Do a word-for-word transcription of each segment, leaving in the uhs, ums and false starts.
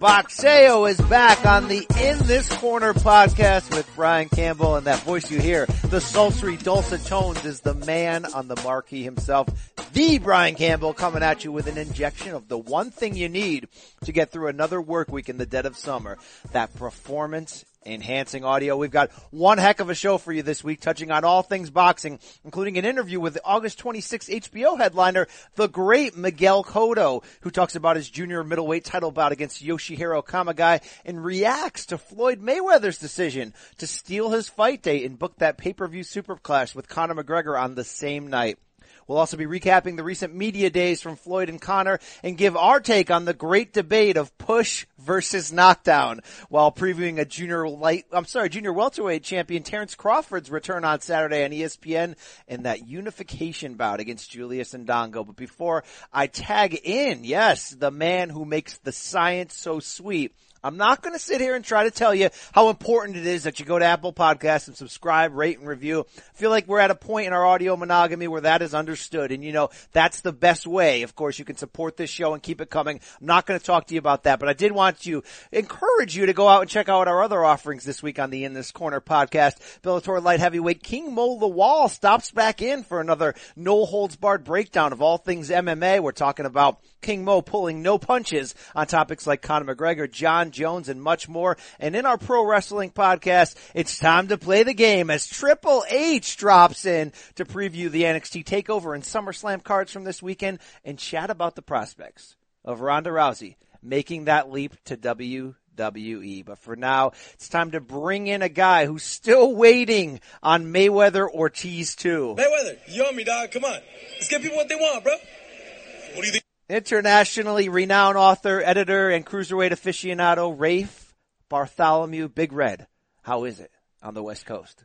Boxeo is back on the In This Corner podcast with Brian Campbell, and that voice you hear, the sultry dulcet tones, is the man on the marquee himself, the Brian Campbell, coming at you with an injection of the one thing you need to get through another work week in the dead of summer, that performance enhancing audio. We've got one heck of a show for you this week, touching on all things boxing, including an interview with the August twenty-sixth H B O headliner, the great Miguel Cotto, who talks about his junior middleweight title bout against Yoshihiro Kamegai and reacts to Floyd Mayweather's decision to steal his fight day and book that pay-per-view super clash with Conor McGregor on the same night. We'll also be recapping the recent media days from Floyd and Conor and give our take on the great debate of push versus knockdown, while previewing a junior light, I'm sorry, junior welterweight champion Terence Crawford's return on Saturday on E S P N and that unification bout against Julius Indongo. But before I tag in, yes, the man who makes the science so sweet, I'm not going to sit here and try to tell you how important it is that you go to Apple Podcasts and subscribe, rate, and review. I feel like we're at a point in our audio monogamy where that is understood. And, you know, that's the best way. Of course, you can support this show and keep it coming. I'm not going to talk to you about that. But I did want to encourage you to go out and check out our other offerings this week on the In This Corner podcast. Bellator light heavyweight King Mo Lawal stops back in for another no-holds-barred breakdown of all things M M A. We're talking about King Mo pulling no punches on topics like Conor McGregor, John Jones, and much more. And in our pro wrestling podcast, it's time to play the game as Triple H drops in to preview the N X T TakeOver and SummerSlam cards from this weekend and chat about the prospects of Ronda Rousey making that leap to W W E. But for now, it's time to bring in a guy who's still waiting on Mayweather Ortiz two. Mayweather, you on me, dog. Come on. Let's get people what they want, bro. What do you think? Internationally renowned author, editor, and cruiserweight aficionado, Rafe Bartholomew, Big Red. How is it on the West Coast?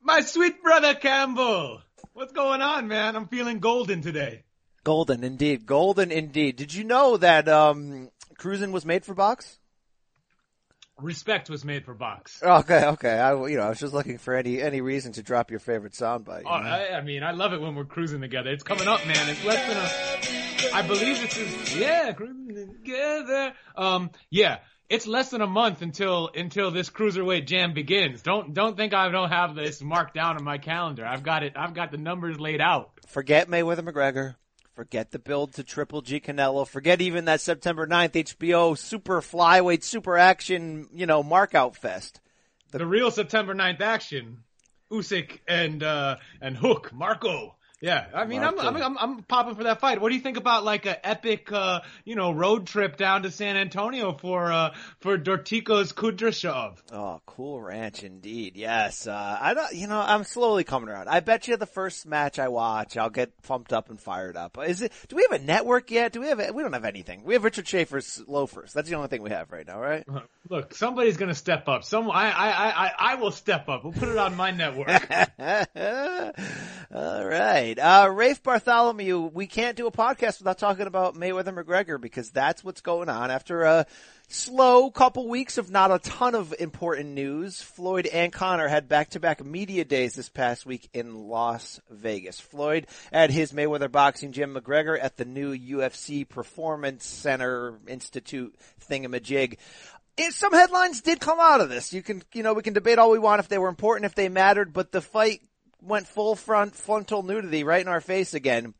My sweet brother Campbell. What's going on, man? I'm feeling golden today. Golden indeed. Golden indeed. Did you know that um, cruising was made for box? Respect was made for box. Okay, okay. I, you know, I was just looking for any any reason to drop your favorite soundbite. You oh, I, I mean, I love it when we're cruising together. It's coming up, man. It's less than a, I believe it's just, yeah, cruising together. Um, yeah, it's less than a month until until this cruiserweight jam begins. Don't don't think I don't have this marked down in my calendar. I've got it. I've got the numbers laid out. Forget Mayweather McGregor. Forget the build to Triple G Canelo. Forget even that September ninth H B O super flyweight, super action, you know, markout fest. The, the real September ninth action, Usyk and uh, and Hook, Marco. Yeah, I mean, I'm, I'm I'm I'm popping for that fight. What do you think about like an epic, uh, you know, road trip down to San Antonio for uh, for Dortico's Kudryashov? Oh, cool ranch indeed. Yes, uh, I don't. You know, I'm slowly coming around. I bet you the first match I watch, I'll get pumped up and fired up. Is it? Do we have a network yet? Do we have? We don't have anything. We have Richard Schaefer's loafers. That's the only thing we have right now, right? Look, somebody's gonna step up. Some I I I I will step up. We'll put it on my network. All right. Uh, Rafe Bartholomew, we can't do a podcast without talking about Mayweather McGregor because that's what's going on. After a slow couple weeks of not a ton of important news, Floyd and Conor had back-to-back media days this past week in Las Vegas. Floyd at his Mayweather Boxing Gym, McGregor at the new U F C Performance Center Institute thingamajig. Some headlines did come out of this. You can, you know, we can debate all we want if they were important, if they mattered, but the fight went full front frontal nudity right in our face again.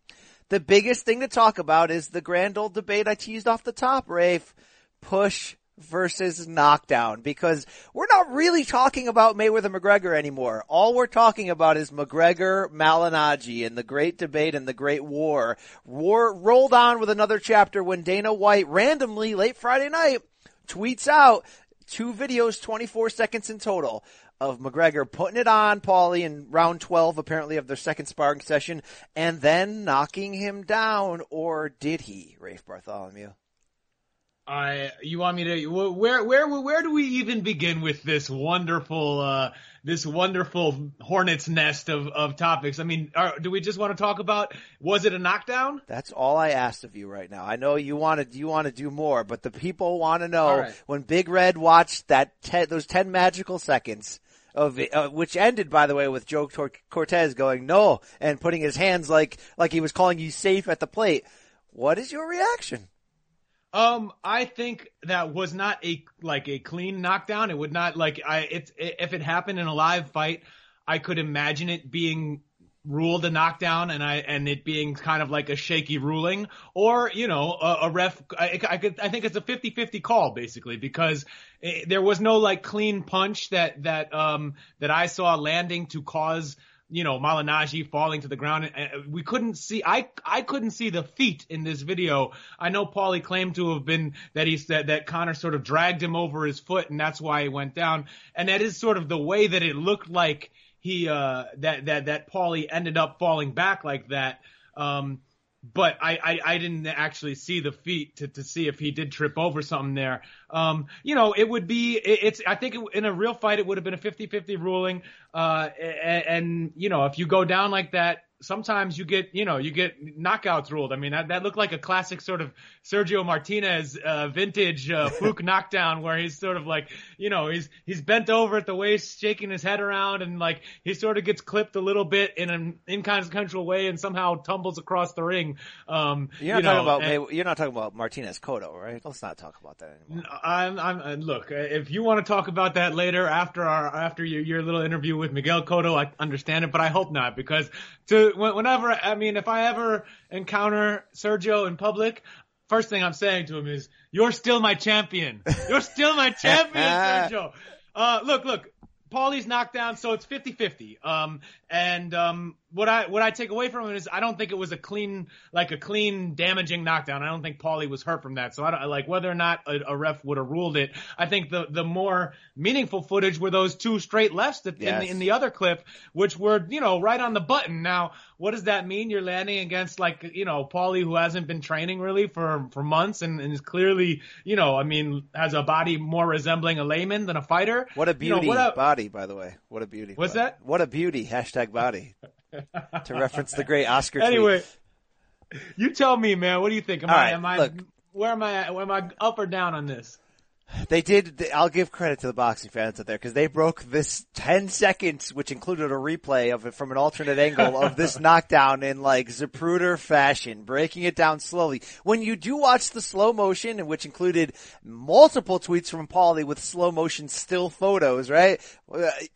The biggest thing to talk about is the grand old debate I teased off the top, Rafe, push versus knockdown, because we're not really talking about Mayweather McGregor anymore. All we're talking about is McGregor Malignaggi and the great debate and the great war. War rolled on with another chapter when Dana White randomly late Friday night tweets out two videos, twenty-four seconds in total, of McGregor putting it on Paulie in round twelve, apparently, of their second sparring session, and then knocking him down, or did he, Rafe Bartholomew? I, you want me to, where, where, where do we even begin with this wonderful, uh, this wonderful hornet's nest of, of topics? I mean, are, do we just want to talk about, was it a knockdown? That's all I asked of you right now. I know you want to, you want to do more, but the people want to know, right, when Big Red watched that, te- those ten magical seconds of it, uh, which ended, by the way, with Joe Tor- Cortez going, no, and putting his hands like, like he was calling you safe at the plate. What is your reaction? Um, I think that was not a, like a clean knockdown. It would not like I, it's, if it happened in a live fight, I could imagine it being ruled a knockdown and I, and it being kind of like a shaky ruling or, you know, a, a ref, I, I could, I think it's a fifty fifty call basically because it, there was no like clean punch that, that, um, that I saw landing to cause, you know, Malignaggi falling to the ground. We couldn't see, I, I couldn't see the feet in this video. I know Paulie claimed to have been that he said that Conor sort of dragged him over his foot and that's why he went down. And that is sort of the way that it looked like he, uh, that, that, that Paulie ended up falling back like that. Um, But I, I, I didn't actually see the feet to, to see if he did trip over something there. Um, you know, it would be, it, it's, I think it, in a real fight, it would have been a fifty fifty ruling. Uh, and, and, you know, if you go down like that, sometimes you get, you know, you get knockouts ruled. I mean, that, that looked like a classic sort of Sergio Martinez, uh, vintage, uh, fluke knockdown where he's sort of like, you know, he's, he's bent over at the waist, shaking his head around and like, he sort of gets clipped a little bit in an inconsequential way and somehow tumbles across the ring. Um, you're not you know, talking about, and, hey, you're not talking about Martinez Cotto, right? Let's not talk about that anymore. I'm, I'm, look, if you want to talk about that later after our, after your, your little interview with Miguel Cotto, I understand it, but I hope not because to, whenever, I mean, if I ever encounter Sergio in public, first thing I'm saying to him is, you're still my champion. You're still my champion, Sergio. Uh, look, look, Paulie's knocked down, so it's fifty fifty. Um, and, um, what I, what I take away from it is I don't think it was a clean, like a clean damaging knockdown. I don't think Paulie was hurt from that. So I don't, like whether or not a, a ref would have ruled it. I think the, the more meaningful footage were those two straight lefts that, yes. in the, in the other clip, which were, you know, right on the button. Now, what does that mean? You're landing against like, you know, Paulie who hasn't been training really for, for months and, and is clearly, you know, I mean, has a body more resembling a layman than a fighter. What a beauty, you know, what a, body, by the way. What a beauty. What's body. That? What a beauty. Hashtag body. To reference the great Oscar tweet. Anyway, you tell me, man. What do you think? Am All I, right, am I, look, where am I at? Am I up or down on this? They did. They, I'll give credit to the boxing fans out there because they broke this ten seconds, which included a replay of it from an alternate angle of this knockdown in like Zapruder fashion, breaking it down slowly. When you do watch the slow motion, which included multiple tweets from Paulie with slow motion still photos, right?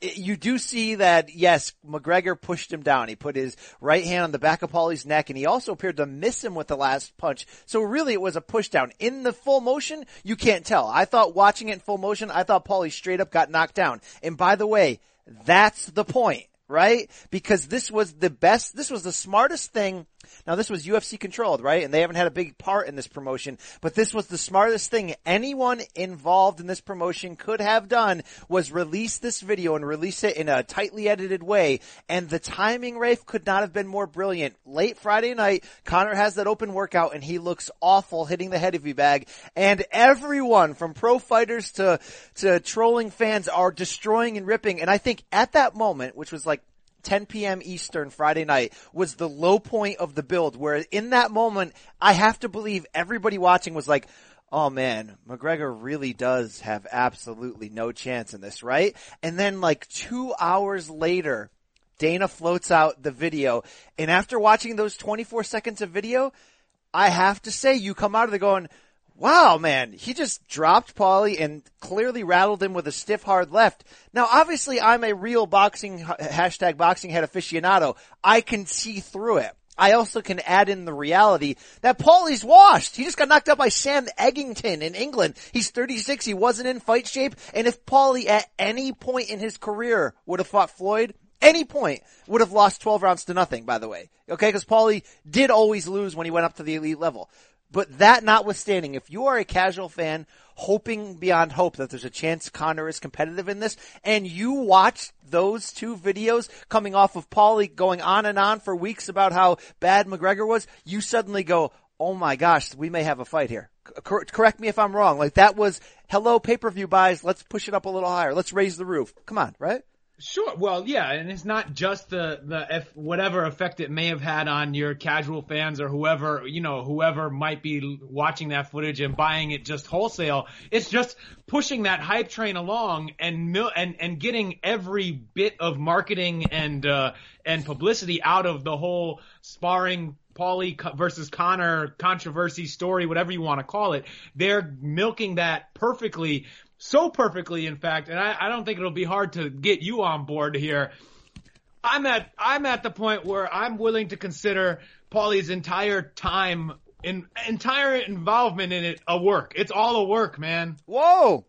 You do see that, yes, McGregor pushed him down. He put his right hand on the back of Paulie's neck and he also appeared to miss him with the last punch. So really it was a push down. In the full motion, you can't tell. I thought watching it in full motion, I thought Paulie straight up got knocked down. And by the way, that's the point, right? Because this was the best, this was the smartest thing. Now this was U F C controlled, right? And they haven't had a big part in this promotion, but this was the smartest thing anyone involved in this promotion could have done was release this video and release it in a tightly edited way. And the timing, Rafe, could not have been more brilliant. Late Friday night, Conor has that open workout and he looks awful hitting the heavy bag. And everyone from pro fighters to, to trolling fans are destroying and ripping. And I think at that moment, which was like ten p.m. Eastern Friday night, was the low point of the build where in that moment, I have to believe everybody watching was like, oh man, McGregor really does have absolutely no chance in this, right? And then like two hours later, Dana floats out the video. And after watching those twenty-four seconds of video, I have to say you come out of there going, wow, man, he just dropped Paulie and clearly rattled him with a stiff hard left. Now, obviously, I'm a real boxing, hashtag boxing head aficionado. I can see through it. I also can add in the reality that Paulie's washed. He just got knocked out by Sam Eggington in England. He's thirty-six. He wasn't in fight shape. And if Paulie at any point in his career would have fought Floyd, any point, would have lost twelve rounds to nothing, by the way. Okay, because Paulie did always lose when he went up to the elite level. But that notwithstanding, if you are a casual fan hoping beyond hope that there's a chance Conor is competitive in this, and you watched those two videos coming off of Paulie going on and on for weeks about how bad McGregor was, you suddenly go, oh my gosh, we may have a fight here. Cor- correct me if I'm wrong. Like that was, hello, pay-per-view buys, let's push it up a little higher. Let's raise the roof. Come on, right? Sure. Well, yeah, and it's not just the the if whatever effect it may have had on your casual fans or whoever, you know, whoever might be watching that footage and buying it just wholesale. It's just pushing that hype train along and and and getting every bit of marketing and uh and publicity out of the whole sparring Paulie versus Conor controversy story, whatever you want to call it. They're milking that perfectly, so perfectly, in fact. And I, I don't think it'll be hard to get you on board here. I'm at I'm at the point where I'm willing to consider Paulie's entire time in entire involvement in it a work. It's all a work, man. Whoa,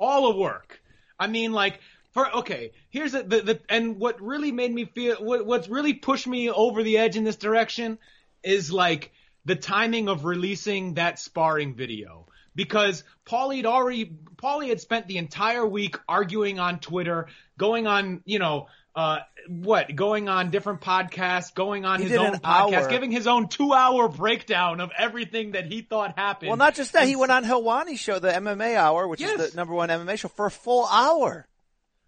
all a work. I mean, like. For, okay, here's the, the, the and what really made me feel what what's really pushed me over the edge in this direction is like the timing of releasing that sparring video, because Paulie had already Paulie had spent the entire week arguing on Twitter, going on you know uh what going on different podcasts, going on he his own podcast, hour. giving his own two hour breakdown of everything that he thought happened. Well, not just that, and he went on Helwani's show, the M M A Hour, which yes. is the number one M M A show, for a full hour.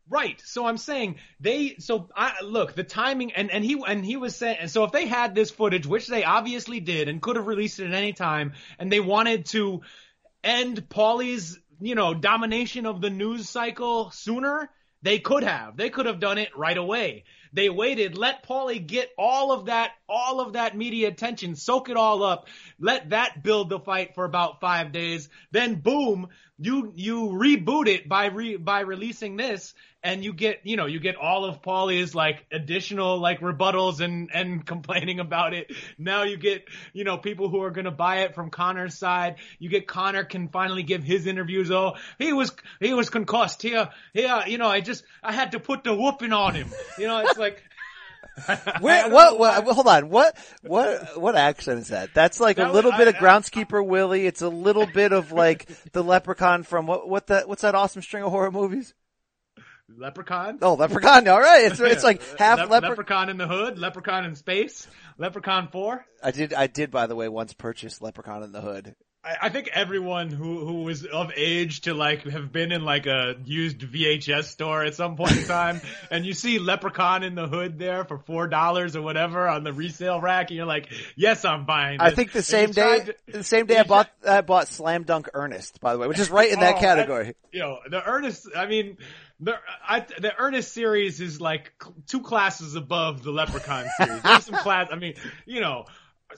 Right. So I'm saying they, so I, look, the timing and, and he, and he was saying, and so if they had this footage, which they obviously did and could have released it at any time, and they wanted to end Paulie's, you know, domination of the news cycle sooner, they could have, they could have done it right away. They waited, let Paulie get all of that, all of that media attention, soak it all up, let that build the fight for about five days. Then boom, you, you reboot it by re, by releasing this. And you get, you know, you get all of Paulie's like additional like rebuttals and, and complaining about it. Now you get, you know, people who are going to buy it from Conor's side. You get Conor can finally give his interviews. Oh, he was, he was concussed here. Here, you know, I just, I had to put the whooping on him. You know, it's like. Where, what, what, hold on. What, what, what accent is that? That's like that a little was, bit I, of Groundskeeper I, Willie. It's a little bit of like the leprechaun from what, what that, what's that awesome string of horror movies? Leprechaun? Oh, Leprechaun. All right. It's, it's like half Le- leper- Leprechaun in the Hood, Leprechaun in Space, Leprechaun four. I did, I did, by the way, once purchase Leprechaun in the Hood. I, I think everyone who, who was of age to like have been in like a used V H S store at some point in time and you see Leprechaun in the Hood there for four dollars or whatever on the resale rack and you're like, yes, I'm buying this. I think the same day, to, the same day I bought, I bought Slam Dunk Ernest, by the way, which is right in that oh, category. That, you know, the Ernest, I mean, The, I, the Ernest series is like two classes above the Leprechaun series. There's some class, I mean, you know,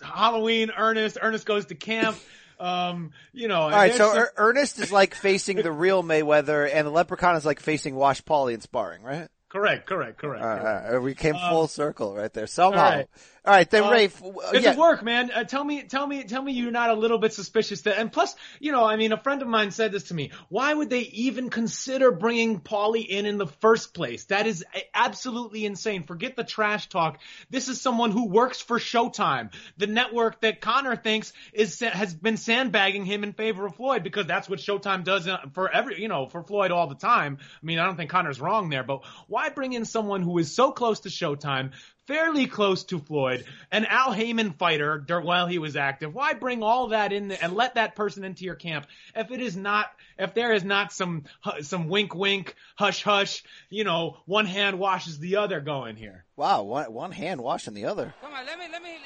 Halloween, Ernest, Ernest Goes to Camp, um, you know. All right, so some... Ernest is like facing the real Mayweather, and the Leprechaun is like facing Wash Paulie in sparring, right? Correct, correct, correct. All right, correct. All right. We came full um, circle right there somehow. All right, all right then, um, Rafe. It's yeah. work, man. Uh, tell me, tell me, tell me you're not a little bit suspicious that, and plus, you know, I mean, a friend of mine said this to me. Why would they even consider bringing Paulie in in the first place? That is absolutely insane. Forget the trash talk. This is someone who works for Showtime, the network that Conor thinks is has been sandbagging him in favor of Floyd, because that's what Showtime does for every, you know, for Floyd all the time. I mean, I don't think Conor's wrong there, but why Why bring in someone who is so close to Showtime, fairly close to Floyd, an Al Heyman fighter while he was active? Why bring all that in and let that person into your camp if it is not, if there is not some some wink wink, hush hush, you know, one hand washes the other going here? Wow, one, one hand washing the other. Come on, let me let me.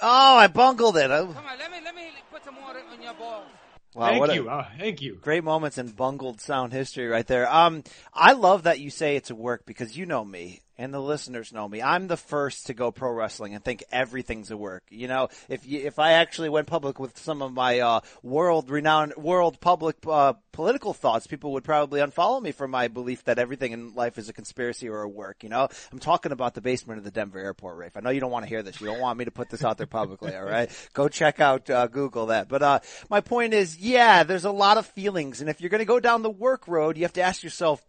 Oh, I bungled it. I... Come on, let me let me put some water on your balls. Wow, thank you. A, uh, thank you. Great moments in bungled sound history right there. Um, I love that you say it's a work, because you know me and the listeners know me. I'm the first to go pro wrestling and think everything's a work. You know, if you, if I actually went public with some of my, uh, world renowned, world public, uh, political thoughts, people would probably unfollow me for my belief that everything in life is a conspiracy or a work. You know, I'm talking about the basement of the Denver airport, Rafe. I know you don't want to hear this. You don't want me to put this out there publicly. All right. Go check out, uh, Google that. But, uh, my point is, yeah, there's a lot of feelings. And if you're going to go down the work road, you have to ask yourself,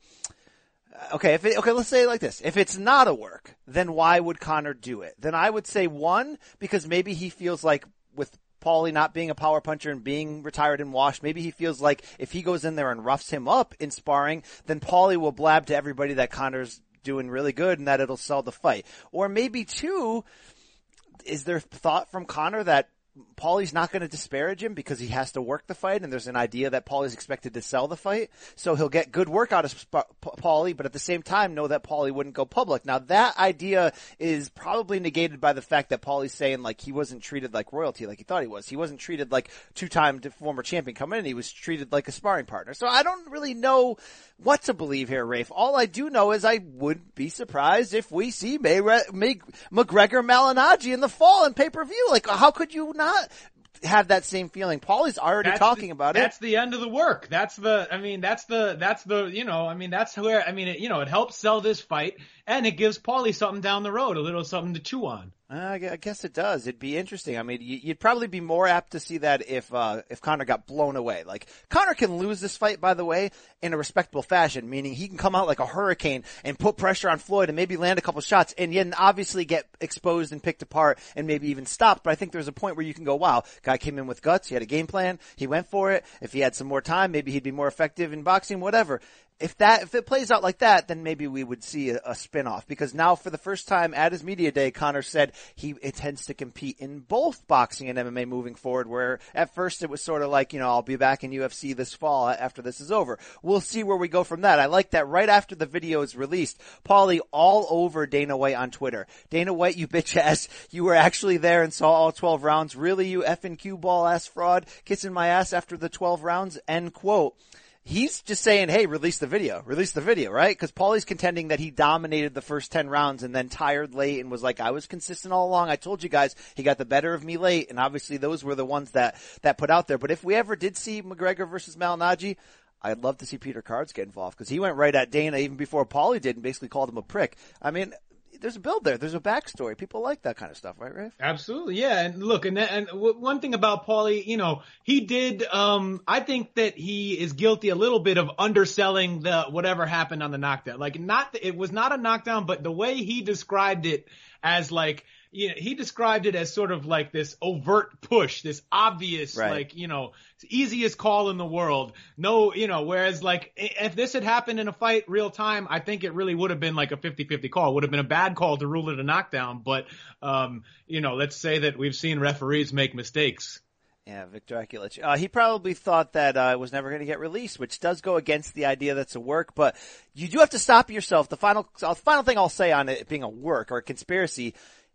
Okay, if it, okay, let's say it like this. If it's not a work, then why would Conor do it? Then I would say one, because maybe he feels like with Paulie not being a power puncher and being retired and washed, maybe he feels like if he goes in there and roughs him up in sparring, then Paulie will blab to everybody that Conor's doing really good and that it'll sell the fight. Or maybe two, is there thought from Conor that Paulie's not going to disparage him because he has to work the fight, and there's an idea that Paulie's expected to sell the fight. So he'll get good work out of Paulie, but at the same time know that Paulie wouldn't go public. Now that idea is probably negated by the fact that Paulie's saying like he wasn't treated like royalty like he thought he was. He wasn't treated like two-time former champion coming in. He was treated like a sparring partner. So I don't really know what to believe here, Rafe. All I do know is I wouldn't be surprised if we see May- May- McGregor Malignaggi in the fall in pay-per-view. Like, how could you not have that same feeling? Paulie's already that's talking the, about that's it. That's the end of the work. That's the, I mean, that's the, that's the, you know, I mean, that's where, I mean, it, you know, it helps sell this fight and it gives Paulie something down the road, a little something to chew on. Uh, I guess it does. It'd be interesting. I mean, you'd probably be more apt to see that if, uh, if Conor got blown away. Like, Conor can lose this fight, by the way, in a respectable fashion, meaning he can come out like a hurricane and put pressure on Floyd and maybe land a couple shots and then obviously get exposed and picked apart and maybe even stopped. But I think there's a point where you can go, wow, guy came in with guts. He had a game plan. He went for it. If he had some more time, maybe he'd be more effective in boxing, whatever. If that, if it plays out like that, then maybe we would see a, a spinoff, because now for the first time at his media day, Conor said he intends to compete in both boxing and M M A moving forward, where at first it was sort of like, you know, I'll be back in U F C this fall after this is over. We'll see where we go from that. I like that right after the video is released, Paulie all over Dana White on Twitter. Dana White, you bitch ass, you were actually there and saw all twelve rounds. Really, you effing cue ball ass fraud, kissing my ass after the twelve rounds, end quote. He's just saying, hey, release the video. Release the video, right? Because Paulie's contending that he dominated the first ten rounds and then tired late and was like, I was consistent all along. I told you guys he got the better of me late. And obviously those were the ones that, that put out there. But if we ever did see McGregor versus Malignaggi, I'd love to see Peter Kards get involved, because he went right at Dana even before Paulie did and basically called him a prick. I mean, there's a build there. There's a backstory. People like that kind of stuff, right, Rafe? Absolutely, yeah. And look, and and one thing about Paulie, you know, he did. Um, I think that he is guilty a little bit of underselling the whatever happened on the knockdown. Like, not it was not a knockdown, but the way he described it as like, you know, he described it as sort of like this overt push, this obvious, right, like, you know, easiest call in the world. No, you know, whereas like if this had happened in a fight real time, I think it really would have been like a fifty-fifty call. It would have been a bad call to rule it a knockdown. But, um, you know, let's say that we've seen referees make mistakes. Yeah, Vic Draculich. Uh, he probably thought that uh, it was never going to get released, which does go against the idea that's a work, but you do have to stop yourself. The final, uh, final thing I'll say on it being a work or a conspiracy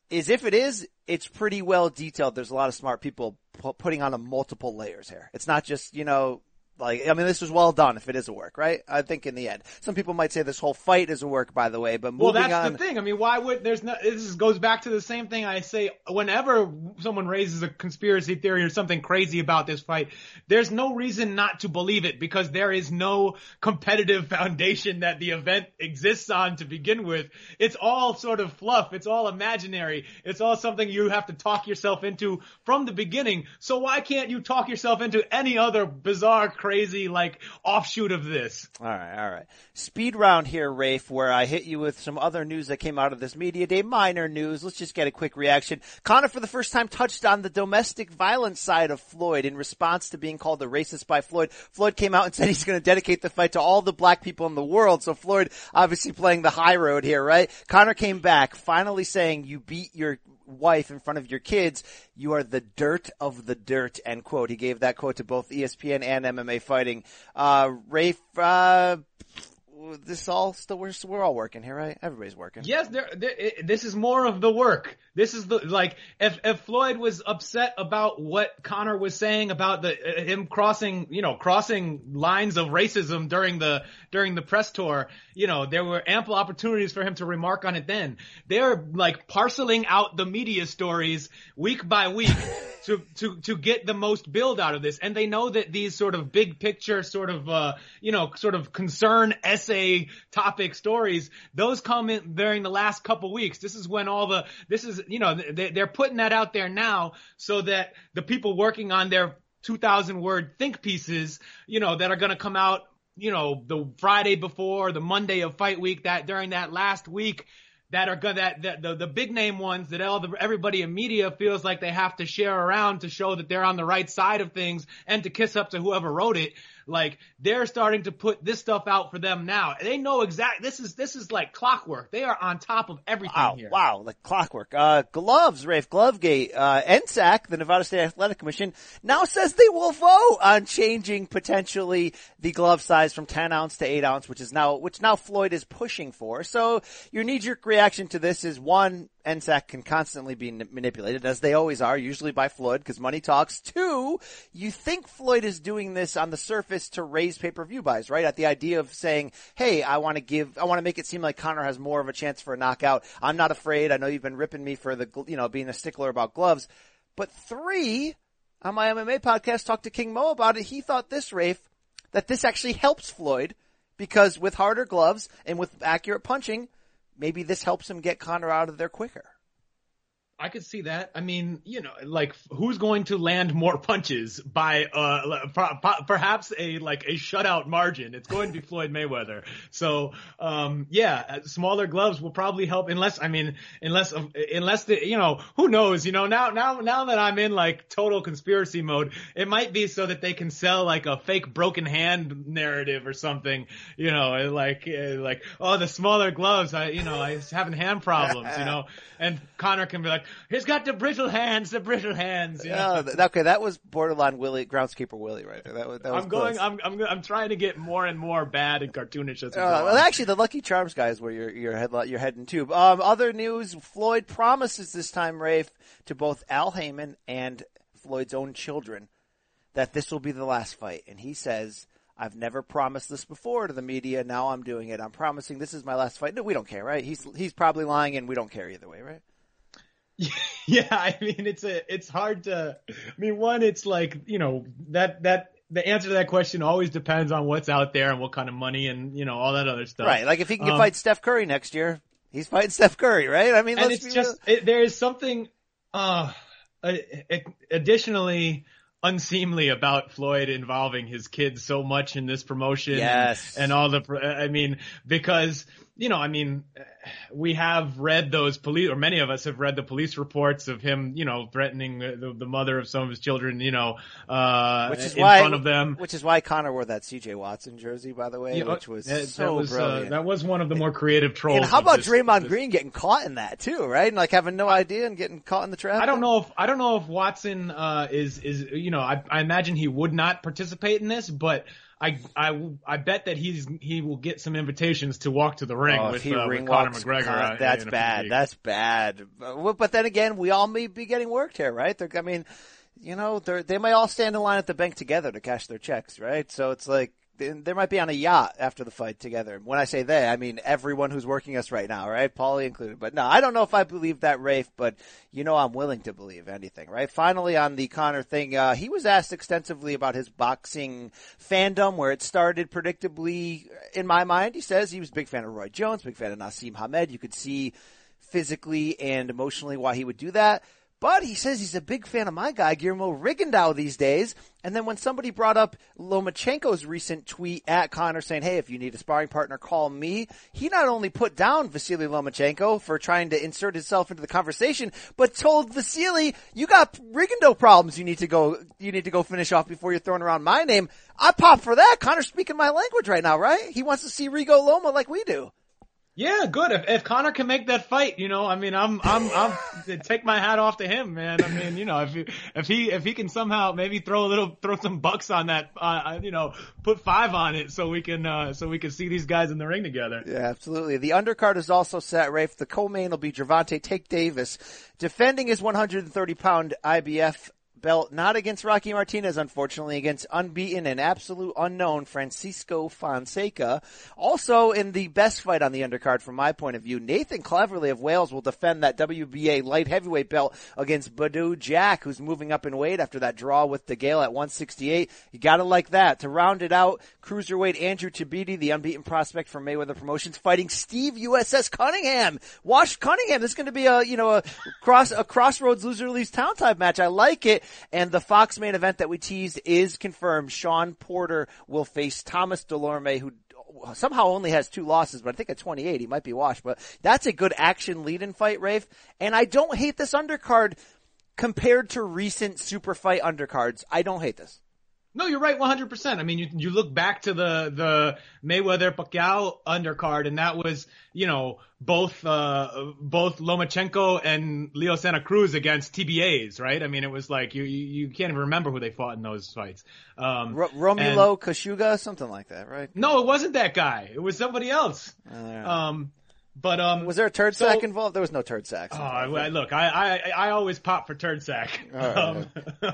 is, if it is, it's pretty well detailed. There's a lot of smart people pu- putting on a multiple layers here. It's not just, you know, like, I mean, this was well done if it is a work, right? I think in the end. Some people might say this whole fight is a work, by the way, but moving on. Well, that's on, the thing. I mean, why would, there's no, this goes back to the same thing I say whenever someone raises a conspiracy theory or something crazy about this fight. There's no reason not to believe it, because there is no competitive foundation that the event exists on to begin with. It's all sort of fluff. It's all imaginary. It's all something you have to talk yourself into from the beginning. So why can't you talk yourself into any other bizarre, crazy, like, offshoot of this? All right, all right. Speed round here, Rafe, where I hit you with some other news that came out of this media day. Minor news. Let's just get a quick reaction. Conor, for the first time, touched on the domestic violence side of Floyd in response to being called a racist by Floyd. Floyd came out and said he's going to dedicate the fight to all the black people in the world. So Floyd obviously playing the high road here, right? Conor came back, finally saying, you beat your wife in front of your kids, you are the dirt of the dirt, end quote. He gave that quote to both E S P N and M M A Fighting. Uh, Rafe, uh, this all still, we're, we're all working here, right? Everybody's working. Yes, there, there, it, this is more of the work. This is the, like, if, if Floyd was upset about what Conor was saying about the, uh, him crossing, you know, crossing lines of racism during the, during the press tour, you know, there were ample opportunities for him to remark on it then. They're like parceling out the media stories week by week to, to, to get the most build out of this. And they know that these sort of big picture sort of, uh, you know, sort of concern essay topic stories, those come in during the last couple weeks. This is when all the, this is, you know, they, they're putting that out there now so that the people working on their two thousand word think pieces, you know, that are going to come out, you know, the Friday before, the Monday of fight week, that during that last week, that are good, that, that the, the big name ones that all the, everybody in media feels like they have to share around to show that they're on the right side of things and to kiss up to whoever wrote it. Like, they're starting to put this stuff out for them now. They know exact. This is this is like clockwork. They are on top of everything wow, here. Wow, like clockwork. Uh, gloves, Rafe Glovegate, uh, N S A C, the Nevada State Athletic Commission, now says they will vote on changing potentially the glove size from ten ounce to eight ounce, which is now which now Floyd is pushing for. So your knee-jerk reaction to this is one. N S A C can constantly be manipulated, as they always are, usually by Floyd, because money talks. Two, you think Floyd is doing this on the surface to raise pay-per-view buys, right? At the idea of saying, hey, I want to give, I want to make it seem like Conor has more of a chance for a knockout. I'm not afraid. I know you've been ripping me for the, you know, being a stickler about gloves. But three, on my M M A podcast, talked to King Mo about it. He thought this, Rafe, that this actually helps Floyd, because with harder gloves and with accurate punching, maybe this helps him get Conor out of there quicker. I could see that. I mean, you know, like, who's going to land more punches by uh, perhaps a like a shutout margin? It's going to be Floyd Mayweather. So, um, yeah, smaller gloves will probably help. Unless, I mean, unless unless the, you know, who knows? You know, now now now that I'm in like total conspiracy mode, it might be so that they can sell like a fake broken hand narrative or something. You know, like like oh, the smaller gloves. I you know I was having hand problems. You know, and Conor can be like, he's got the brittle hands, the brittle hands. Yeah. Oh, okay, that was borderline Willie, groundskeeper Willie, right there. That was. That was I'm going. Close. I'm. I'm. I'm trying to get more and more bad and cartoonish as we uh, go. Well, actually, the Lucky Charms guy is where you're you're, head, you're heading to. Um, other news: Floyd promises this time, Rafe, to both Al Heyman and Floyd's own children that this will be the last fight, and he says, I've never promised this before to the media. Now I'm doing it. I'm promising this is my last fight. No, we don't care, right? He's he's probably lying, and we don't care either way, right? Yeah, I mean, it's a, it's hard to, I mean, one, it's like, you know, that, that, the answer to that question always depends on what's out there and what kind of money and, you know, all that other stuff. Right. Like if he can um, fight Steph Curry next year, he's fighting Steph Curry, right? I mean, and let's it's just, it, there is something, uh, additionally unseemly about Floyd involving his kids so much in this promotion. Yes. And, and all the, I mean, because, you know, I mean, we have read those police, or many of us have read the police reports of him, you know, threatening the, the mother of some of his children, you know, uh, which is in why, front of them. Which is why Conor wore that C J Watson jersey, by the way, yeah, which was that, so that was, brilliant. Uh, that was one of the more creative trolls. And how about this, Draymond this. Green getting caught in that too, right? And like having no idea and getting caught in the traffic. I don't know if I don't know if Watson uh, is is you know, I, I imagine he would not participate in this, but I, I, I bet that he's he will get some invitations to walk to the ring oh, with, uh, with Conor McGregor. Con- that's, bad, that's bad. That's bad. But then again, we all may be getting worked here, right? They're, I mean, you know, they they might all stand in line at the bank together to cash their checks, right? So it's like they, they might be on a yacht after the fight together. When I say they, I mean everyone who's working us right now, right? Paulie included. But no, I don't know if I believe that, Rafe, but you know I'm willing to believe anything, right? Finally, on the Conor thing, uh, he was asked extensively about his boxing fandom, where it started predictably. In my mind, he says he was a big fan of Roy Jones, big fan of Nassim Hamed. You could see physically and emotionally why he would do that. But he says he's a big fan of my guy, Guillermo Rigondeaux, these days. And then when somebody brought up Lomachenko's recent tweet at Conor saying, hey, if you need a sparring partner, call me, he not only put down Vasyl Lomachenko for trying to insert himself into the conversation, but told Vasyl, you got Rigondeaux problems you need to go, you need to go finish off before you're throwing around my name. I pop for that. Conor's speaking my language right now, right? He wants to see Rigo Loma like we do. Yeah, good. If, if Conor can make that fight, you know, I mean, I'm, I'm, I'm, take my hat off to him, man. I mean, you know, if he, if he, if he can somehow maybe throw a little, throw some bucks on that, uh, you know, put five on it so we can, uh, so we can see these guys in the ring together. Yeah, absolutely. The undercard is also set, Rafe. The co-main will be Gervonta Take Davis defending his one hundred thirty pound I B F belt, not against Rocky Martinez, unfortunately, against unbeaten and absolute unknown Francisco Fonseca. Also in the best fight on the undercard from my point of view, Nathan Cleverly of Wales will defend that W B A light heavyweight belt against Badu Jack, who's moving up in weight after that draw with the Gale at one sixty-eight. You gotta like that. To round it out, cruiserweight Andrew Tabiti, the unbeaten prospect from Mayweather Promotions, fighting Steve U S S Cunningham. Wash Cunningham. This is gonna be a, you know, a cross, a crossroads loser leaves town type match. I like it. And the Fox main event that we teased is confirmed. Sean Porter will face Thomas Dulorme, who somehow only has two losses, but I think at twenty-eight he might be washed. But that's a good action lead-in fight, Rafe. And I don't hate this undercard compared to recent super fight undercards. I don't hate this. No, you're right, one hundred percent. I mean, you you look back to the the Mayweather-Pacquiao undercard, and that was, you know, both uh, both Lomachenko and Leo Santa Cruz against T B As, right? I mean, it was like you you, you can't even remember who they fought in those fights. Um, R- Romulo Kashuga, something like that, right? No, it wasn't that guy. It was somebody else. Oh, yeah. Um But um, was there a turd so, sack involved? There was no turd sack. Oh, I, look, I, I I always pop for turd sack. Right. Um,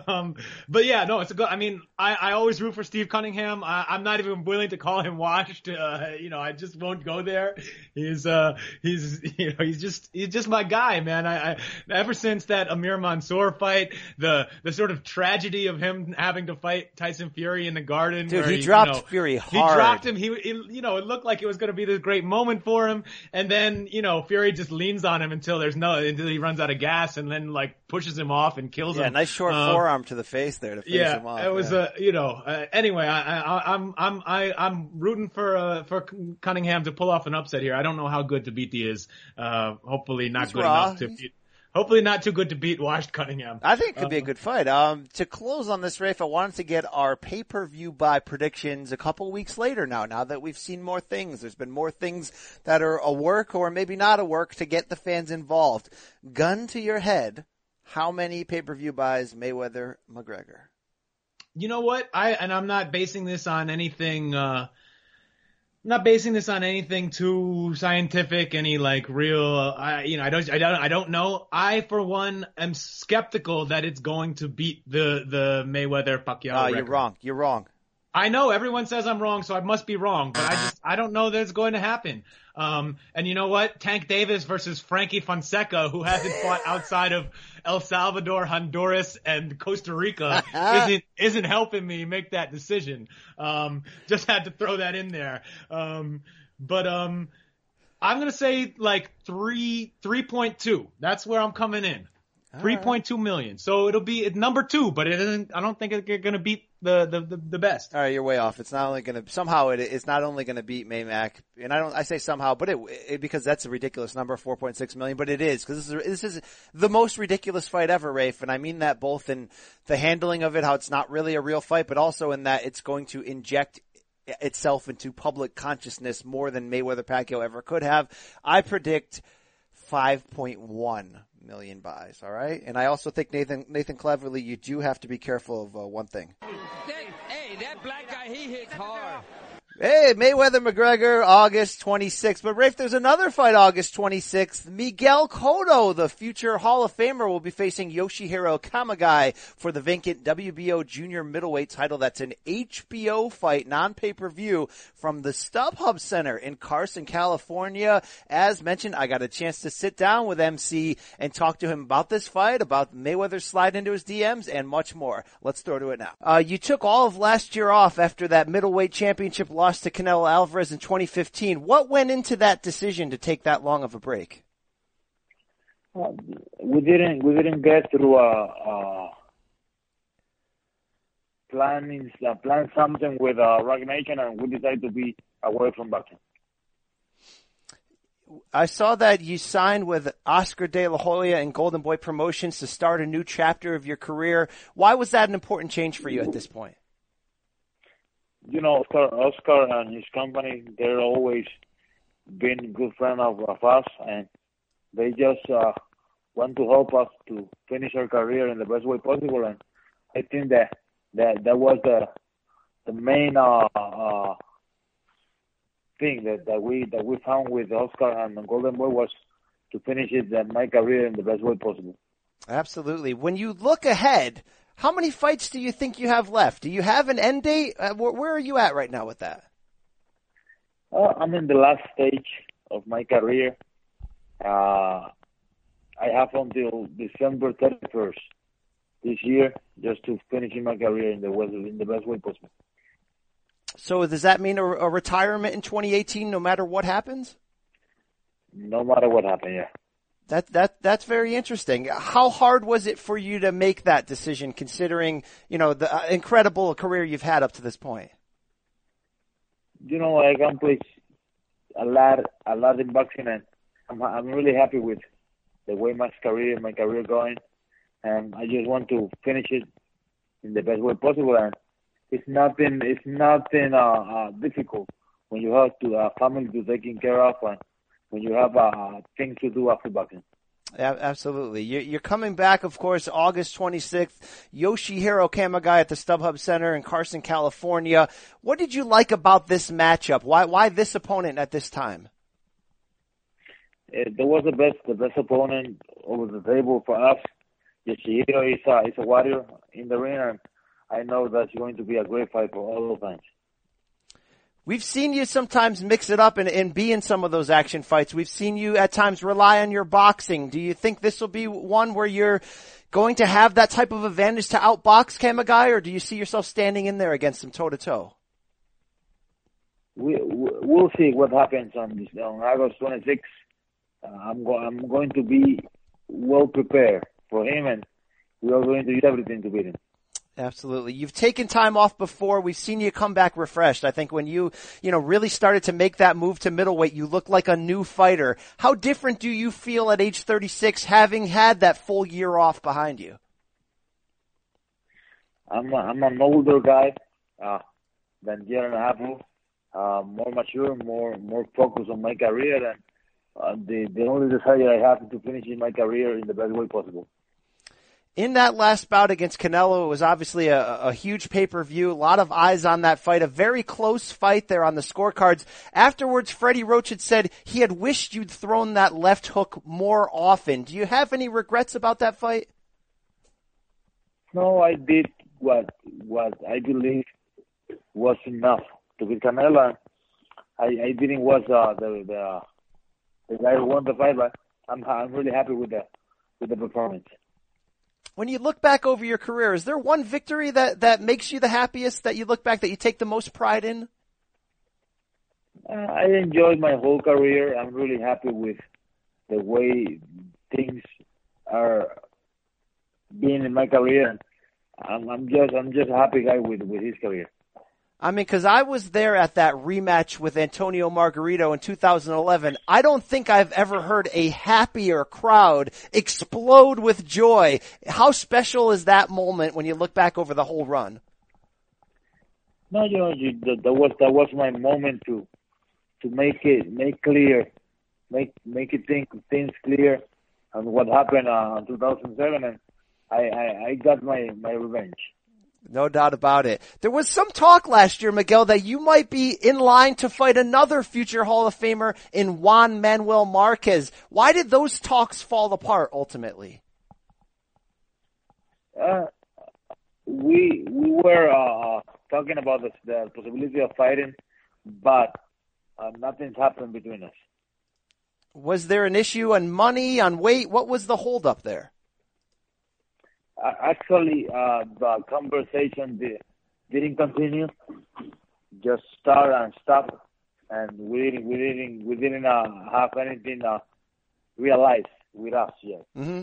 um, but yeah, no, it's a good. I mean, I, I always root for Steve Cunningham. I, I'm not even willing to call him washed. Uh, you know, I just won't go there. He's uh he's you know he's just he's just my guy, man. I, I ever since that Amir Mansour fight, the the sort of tragedy of him having to fight Tyson Fury in the Garden. Dude, he, he dropped you know, Fury hard. He dropped him. He, he you know it looked like it was going to be this great moment for him, and. And then, you know, Fury just leans on him until there's no, until he runs out of gas and then like pushes him off and kills yeah, him. Yeah, nice short um, forearm to the face there to finish yeah, him off. It was yeah. a, you know, uh, anyway, I, I, I'm, I'm, I, I'm rooting for, uh, for Cunningham to pull off an upset here. I don't know how good Tabiti is. Uh, hopefully not He's good raw. enough to beat. Hopefully not too good to beat washed Cunningham. I think it could um, be a good fight. Um, to close on this, Rafe, I wanted to get our pay-per-view buy predictions a couple weeks later now, now that we've seen more things. There's been more things that are a work or maybe not a work to get the fans involved. Gun to your head, how many pay-per-view buys Mayweather McGregor? You know what? I and I'm not basing this on anything uh I'm not basing this on anything too scientific, any like real, I, you know, I don't, I don't, I don't know. I, for one, am skeptical that it's going to beat the, the Mayweather-Pacquiao uh, record. You're wrong. You're wrong. I know everyone says I'm wrong, so I must be wrong, but I just, I don't know that it's going to happen. Um, and you know what? Tank Davis versus Frankie Fonseca, who hasn't fought outside of El Salvador, Honduras, and Costa Rica, isn't, isn't helping me make that decision. Um, just had to throw that in there. Um, but, um, I'm going to say like three, three point two. That's where I'm coming in. three point two million. So it'll be number two, but it isn't, I don't think it's going to beat the, the, the, the best. All right. You're way off. It's not only going to, somehow it, it's not only going to beat Maymac. And I don't, I say somehow, but it, it because that's a ridiculous number, four point six million, but it is, cause this is, this is the most ridiculous fight ever, Rafe. And I mean that both in the handling of it, how it's not really a real fight, but also in that it's going to inject itself into public consciousness more than Mayweather Pacquiao ever could have. I predict five point one million buys, all right? And I also think, Nathan Nathan Cleverly, you do have to be careful of uh, one thing. Hey, that black guy, he hits hard. Hey, Mayweather McGregor, August twenty-sixth. But, Rafe, there's another fight August twenty-sixth. Miguel Cotto, the future Hall of Famer, will be facing Yoshihiro Kamegai for the vacant W B O junior middleweight title. That's an H B O fight, non-pay-per-view, from the StubHub Center in Carson, California. As mentioned, I got a chance to sit down with M C and talk to him about this fight, about Mayweather's slide into his D Ms, and much more. Let's throw to it now. Uh, you took all of last year off after that middleweight championship loss to Canelo Alvarez in twenty fifteen. What went into that decision to take that long of a break? Well, we didn't. We didn't get through a, a planning. A plan something with a rock nation, and we decided to be away from boxing. I saw that you signed with Oscar de la Hoya and Golden Boy Promotions to start a new chapter of your career. Why was that an important change for you at this point? You know, Oscar, Oscar and his company, they're always been good friends of, of us, and they just uh, want to help us to finish our career in the best way possible. And I think that that, that was the the main uh, uh, thing that, that we that we found with Oscar and Golden Boy was to finish it and my career in the best way possible. Absolutely. When you look ahead, how many fights do you think you have left? Do you have an end date? Uh, wh- where are you at right now with that? Uh, I'm in the last stage of my career. Uh, I have until December thirty-first this year just to finish my career in the, in the best way possible. So does that mean a, a retirement in twenty eighteen no matter what happens? No matter what happens, yeah. That, that, that's very interesting. How hard was it for you to make that decision considering, you know, the uh, incredible career you've had up to this point? You know, I accomplished a lot, a lot in boxing, and I'm, I'm really happy with the way my career, my career going. And I just want to finish it in the best way possible. And it's not been it's not been uh, uh, difficult when you have to uh, family to taking care of, and when you have a uh, thing to do after boxing. Yeah, absolutely. You're coming back, of course, August twenty-sixth. Yoshihiro Kamegai at the StubHub Center in Carson, California. What did you like about this matchup? Why why this opponent at this time? It was the best the best opponent over the table for us. Yoshihiro is a, is a warrior in the ring, and I know that's going to be a great fight for all the fans. We've seen you sometimes mix it up and, and be in some of those action fights. We've seen you at times rely on your boxing. Do you think this will be one where you're going to have that type of advantage to outbox Kamegai, or do you see yourself standing in there against him toe-to-toe? We, we'll see what happens on, this, on August twenty-sixth. Uh, I'm, go, I'm going to be well prepared for him, and we are going to do everything to beat him. Absolutely. You've taken time off before. We've seen you come back refreshed. I think when you, you know, really started to make that move to middleweight, you looked like a new fighter. How different do you feel at age thirty-six, having had that full year off behind you? I'm a, I'm an older guy, uh, than year and a half ago, uh, more mature, more more focused on my career, and uh, the the only desire I have is to finish in my career in the best way possible. In that last bout against Canelo, it was obviously a, a huge pay-per-view, a lot of eyes on that fight, a very close fight there on the scorecards. Afterwards, Freddie Roach had said he had wished you'd thrown that left hook more often. Do you have any regrets about that fight? No, I did what what I believe was enough to beat Canelo. I, I didn't was uh, the, the, the guy who won the fight, but I'm, I'm really happy with the, with the performance. When you look back over your career, is there one victory that, that makes you the happiest, that you look back, that you take the most pride in? Uh, I enjoyed my whole career. I'm really happy with the way things are being in my career. I'm, I'm just I'm just a happy guy with, with his career. I mean, because I was there at that rematch with Antonio Margarito in two thousand eleven. I don't think I've ever heard a happier crowd explode with joy. How special is that moment when you look back over the whole run? No, you know, you, that, that was that was my moment to to make it make clear, make make it think things clear, on what happened uh, in two thousand seven, and I, I I got my my revenge. No doubt about it. There was some talk last year, Miguel, that you might be in line to fight another future Hall of Famer in Juan Manuel Marquez. Why did those talks fall apart ultimately? Uh, we we were uh, talking about the, the possibility of fighting, but uh, nothing's happened between us. Was there an issue on money, on weight? What was the holdup there? Actually, uh, the conversation did, didn't continue. Just start and stop, and we didn't, we didn't, we didn't uh, have anything uh, realized with us yet. Mm-hmm.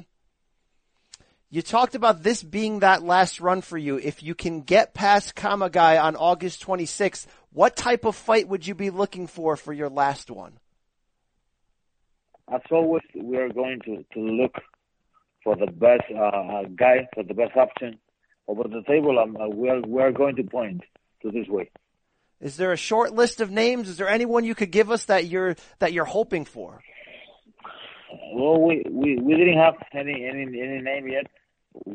You talked about this being that last run for you. If you can get past Kamegai on August twenty-sixth, what type of fight would you be looking for for your last one? As always, we are going to, to look for the best uh, guy, for the best option over the table. Um, uh, we're, we're going to point to this way. Is there a short list of names? Is there anyone you could give us that you're that you're hoping for? Well, we, we, we didn't have any, any any name yet.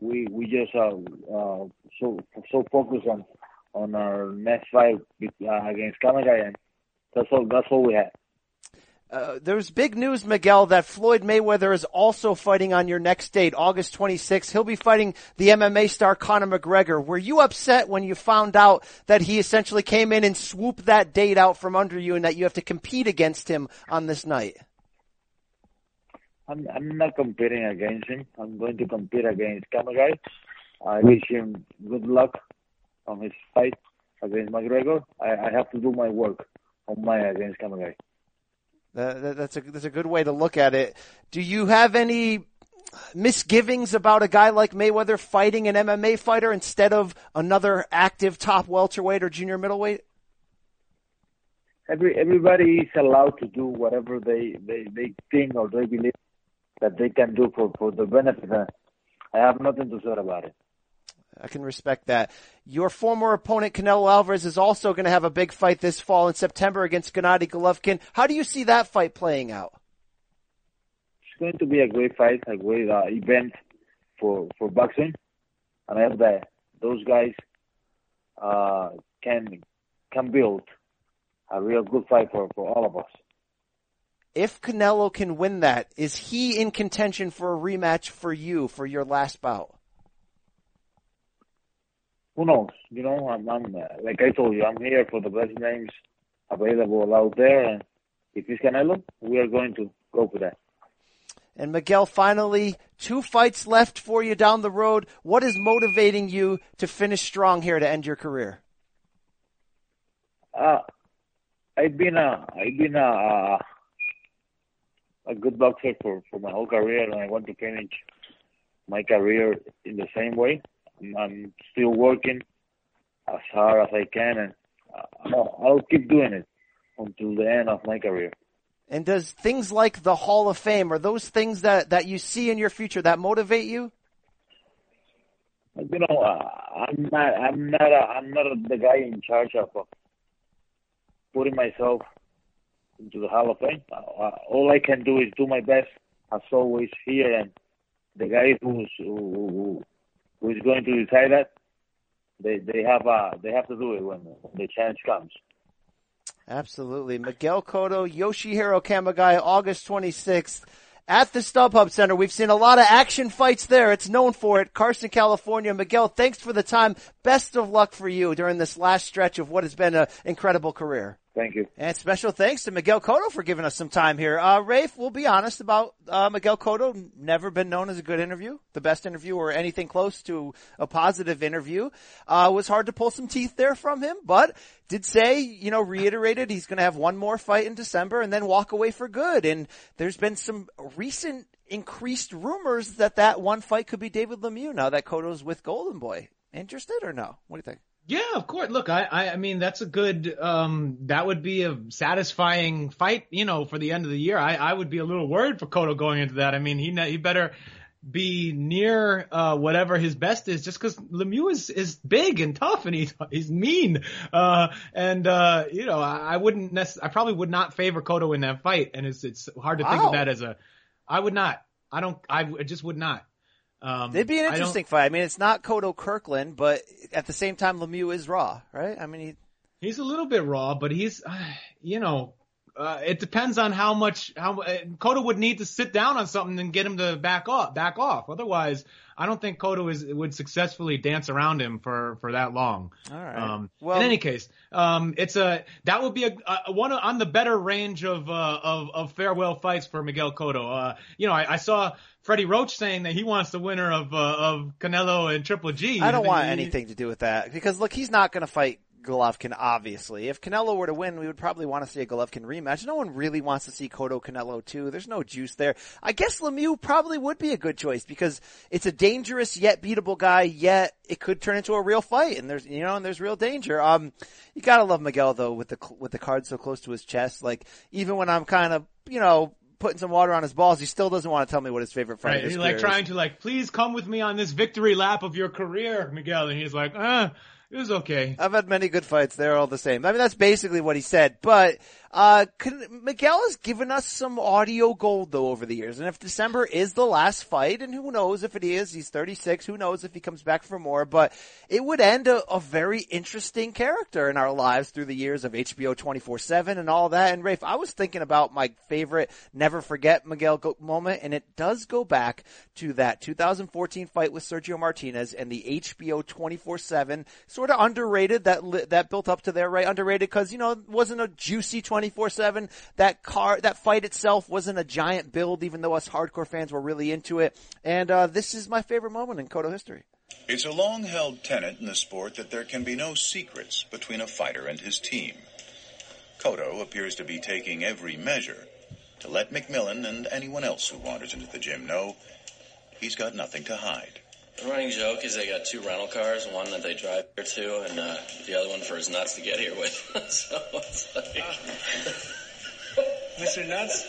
We we just uh, uh so so focused on on our next fight uh, against Kamegai, and that's all that's all we had. Uh, there's big news, Miguel, that Floyd Mayweather is also fighting on your next date, August twenty-sixth. He'll be fighting the M M A star Conor McGregor. Were you upset when you found out that he essentially came in and swooped that date out from under you, and that you have to compete against him on this night? I'm, I'm not competing against him. I'm going to compete against Kamegai. I wish him good luck on his fight against McGregor. I, I have to do my work on my against Kamegai. Uh, that's a that's a good way to look at it. Do you have any misgivings about a guy like Mayweather fighting an M M A fighter instead of another active top welterweight or junior middleweight? Every everybody is allowed to do whatever they, they, they think or they believe that they can do for, for the benefit. I have nothing to say about it. I can respect that. Your former opponent, Canelo Alvarez, is also going to have a big fight this fall in September against Gennady Golovkin. How do you see that fight playing out? It's going to be a great fight, a great uh, event for, for boxing. And I hope that those guys uh, can can build a real good fight for, for all of us. If Canelo can win that, is he in contention for a rematch for you, for your last bout? Who knows? You know, I'm, I'm uh, like I told you, I'm here for the best names available out there. And if it's Canelo, we are going to go for that. And Miguel, finally, two fights left for you down the road. What is motivating you to finish strong here to end your career? Uh, I've been a, I've been a, a good boxer for, for my whole career, and I want to finish my career in the same way. I'm still working as hard as I can, and I'll, I'll keep doing it until the end of my career. And does things like the Hall of Fame, are those things that, that you see in your future that motivate you? You know, uh, I'm not, I'm not, a, I'm not a, the guy in charge of uh, putting myself into the Hall of Fame. Uh, all I can do is do my best, as always here, and the guys who's, who, who who is going to decide that, they they have uh, they have to do it when, when the chance comes. Absolutely. Miguel Cotto, Yoshihiro Kamegai, August twenty-sixth at the StubHub Center. We've seen a lot of action fights there. It's known for it. Carson, California. Miguel, thanks for the time. Best of luck for you during this last stretch of what has been an incredible career. Thank you. And special thanks to Miguel Cotto for giving us some time here. Uh, Rafe, we'll be honest about uh, Miguel Cotto. Never been known as a good interview, the best interview or anything close to a positive interview. Uh, it was hard to pull some teeth there from him, but did say, you know, reiterated he's going to have one more fight in December and then walk away for good. And there's been some recent increased rumors that that one fight could be David Lemieux now that Cotto's with Golden Boy. Interested or no? What do you think? Yeah, of course. Look, I, I, I mean, that's a good, um, that would be a satisfying fight, you know, for the end of the year. I, I would be a little worried for Cotto going into that. I mean, he, he better be near, uh, whatever his best is, just cause Lemieux is, is big and tough and he's, he's mean. Uh, and, uh, you know, I, I wouldn't necessarily, I probably would not favor Cotto in that fight. And it's, it's hard to wow. think of that as a, I would not, I don't, I just would not. Um, It'd be an interesting I fight. I mean, it's not Cotto Kirkland, but at the same time, Lemieux is raw, right? I mean, he, he's a little bit raw, but he's, uh, you know, uh, it depends on how much, how, uh, Cotto would need to sit down on something and get him to back off, back off. Otherwise, I don't think Cotto is, would successfully dance around him for, for that long. All right. Um, well, in any case, um, it's a, that would be a, a one on the better range of, uh, of, of farewell fights for Miguel Cotto. Uh, you know, I, I saw, Freddie Roach saying that he wants the winner of uh, of Canelo and Triple G. I don't I want he, anything to do with that because, look, he's not going to fight Golovkin, obviously. If Canelo were to win, we would probably want to see a Golovkin rematch. No one really wants to see Cotto Canelo too. There's no juice there. I guess Lemieux probably would be a good choice because it's a dangerous yet beatable guy, yet it could turn into a real fight, and there's, you know, and there's real danger. Um, you gotta love Miguel though with the, with the card so close to his chest. Like, even when I'm kind of, you know, putting some water on his balls, he still doesn't want to tell me what his favorite fight right. is. He's like trying to like, please come with me on this victory lap of your career, Miguel. And he's like, ah, it was okay. I've had many good fights. They're all the same. I mean, that's basically what he said. But uh can, Miguel has given us some audio gold, though, over the years. And if December is the last fight, and who knows if it is, he's thirty-six, who knows if he comes back for more, but it would end a, a very interesting character in our lives through the years of H B O twenty-four seven and all that. And, Rafe, I was thinking about my favorite never-forget Miguel go- moment, and it does go back to that two thousand fourteen fight with Sergio Martinez and the H B O twenty-four seven sort of underrated, that li- that built up to there, right? Underrated because, you know, it wasn't a juicy twenty-four seven. That car, that fight itself wasn't a giant build, even though us hardcore fans were really into it. And uh, this is my favorite moment in Cotto history. It's a long-held tenet in the sport that there can be no secrets between a fighter and his team. Cotto appears to be taking every measure to let McMillan and anyone else who wanders into the gym know he's got nothing to hide. The running joke is they got two rental cars, one that they drive here to, and uh, the other one for his nuts to get here with. So it's like... Uh, Mister Nuts?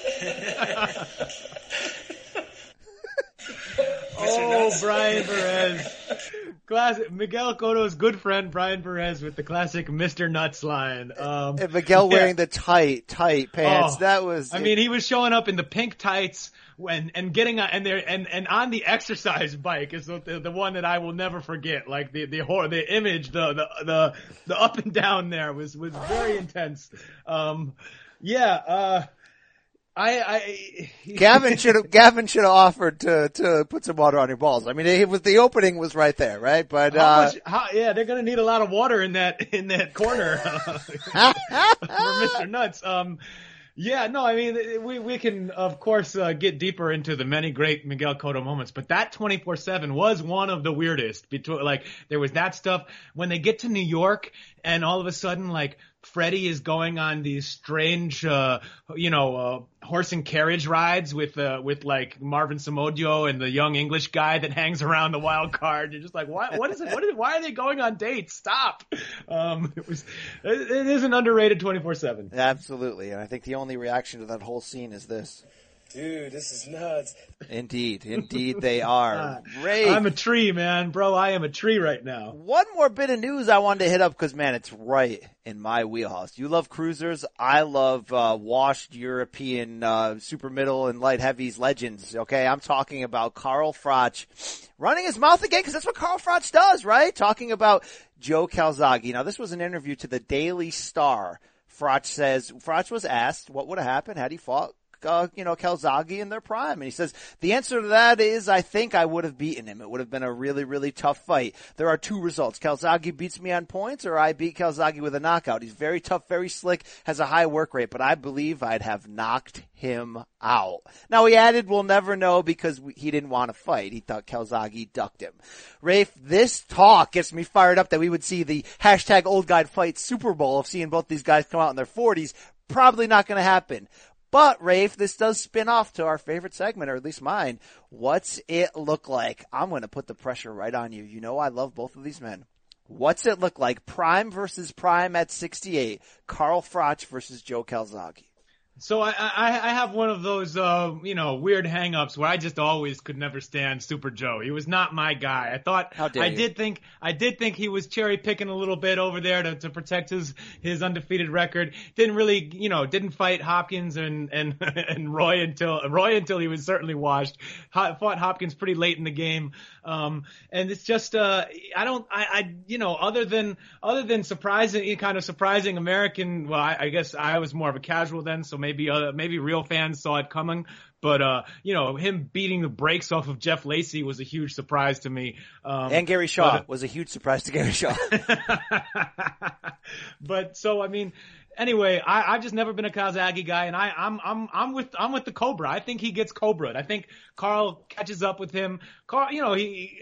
Mister Oh, Nuts. Brian Perez. Classic Miguel Cotto's good friend Brian Perez with the classic Mister Nuts line. Um, and Miguel yeah. wearing the tight, tight pants. Oh, that was. I it. mean, he was showing up in the pink tights when and getting on and there and and on the exercise bike is the, the one that I will never forget. Like the the horror, the image, the the the the up and down there was was very intense. Um, yeah. Uh, I, I Gavin should have Gavin should have offered to to put some water on your balls. I mean, it was the opening was right there, right? But how uh, much, how, yeah, they're gonna need a lot of water in that in that corner for Mister Nuts. Um, yeah, no, I mean, we we can of course uh, get deeper into the many great Miguel Cotto moments, but that twenty-four seven was one of the weirdest. Between like there was that stuff when they get to New York and all of a sudden like. Freddie is going on these strange, uh, you know, uh, horse and carriage rides with, uh, with like Marvin Samodio and the young English guy that hangs around the wild card. You're just like, why, what is it? What is, why are they going on dates? Stop. Um, it was, it, it is an underrated twenty-four seven. Absolutely. And I think the only reaction to that whole scene is this. Dude, this is nuts. Indeed. Indeed they are. Great. I'm a tree, man. Bro, I am a tree right now. One more bit of news I wanted to hit up because, man, it's right in my wheelhouse. You love cruisers. I love uh washed European uh super middle and light heavies legends. Okay, I'm talking about Carl Froch running his mouth again because that's what Carl Froch does, right? Talking about Joe Calzaghe. Now, this was an interview to the Daily Star. Froch says – Froch was asked what would have happened had he fought. Uh, you know, Calzaghe in their prime. And he says, the answer to that is, I think I would have beaten him. It would have been a really, really tough fight. There are two results. Calzaghe beats me on points, or I beat Calzaghe with a knockout. He's very tough, very slick, has a high work rate, but I believe I'd have knocked him out. Now, he added, we'll never know because we, he didn't want to fight. He thought Calzaghe ducked him. Rafe, this talk gets me fired up that we would see the hashtag old guy fight Super Bowl of seeing both these guys come out in their forties. Probably not going to happen. But, Rafe, this does spin off to our favorite segment, or at least mine. What's it look like? I'm going to put the pressure right on you. You know I love both of these men. What's it look like? Prime versus Prime at sixty-eight. Carl Froch versus Joe Calzaghe. So I, I, I have one of those, uh, you know, weird hang-ups where I just always could never stand Super Joe. He was not my guy. I thought I you. did think I did think he was cherry picking a little bit over there to, to protect his, his undefeated record. Didn't really, you know, didn't fight Hopkins and and and Roy until Roy until he was certainly washed. H- fought Hopkins pretty late in the game. Um, and it's just uh, I don't I, I you know other than other than surprising kind of surprising American. Well, I, I guess I was more of a casual then, so. Maybe uh, maybe real fans saw it coming, but uh, you know him beating the brakes off of Jeff Lacey was a huge surprise to me. Um, and Gary Shaw but, was a huge surprise to Gary Shaw. But so I mean, anyway, I, I've just never been a Calzaghe guy, and I, I'm I'm I'm with I'm with the Cobra. I think he gets Cobra'd. I think Carl catches up with him. Carl, you know he. he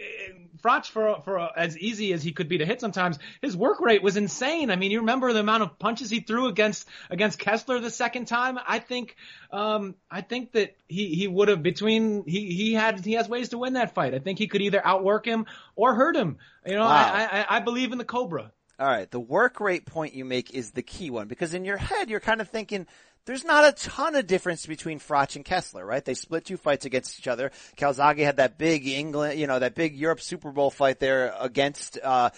Froch, for for uh, as easy as he could be to hit sometimes, his work rate was insane. I mean, you remember the amount of punches he threw against against Kessler the second time. I think um I think that he he would have between he he had he has ways to win that fight. I think he could either outwork him or hurt him. You know, wow. I, I I believe in the Cobra. All right, the work rate point you make is the key one because in your head you're kind of thinking. There's not a ton of difference between Froch and Kessler, right? They split two fights against each other. Calzaghe had that big England, you know, that big Europe Super Bowl fight there against, uh,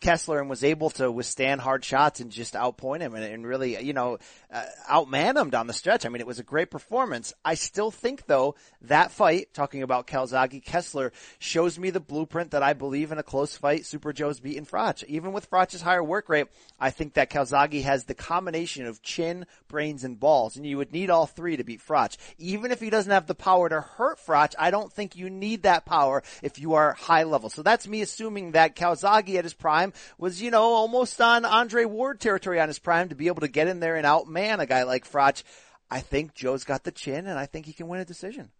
Kessler and was able to withstand hard shots and just outpoint him and, and really, you know, uh, outman him down the stretch. I mean, it was a great performance. I still think though, that fight, talking about Calzaghe Kessler, shows me the blueprint that I believe in a close fight, Super Joe's beaten Froch. Even with Froch's higher work rate, I think that Calzaghe has the combination of chin, brains, and ball. And you would need all three to beat Froch. Even if he doesn't have the power to hurt Froch, I don't think you need that power if you are high level. So that's me assuming that Calzaghe at his prime was, you know, almost on Andre Ward territory on his prime to be able to get in there and outman a guy like Froch. I think Joe's got the chin, and I think he can win a decision.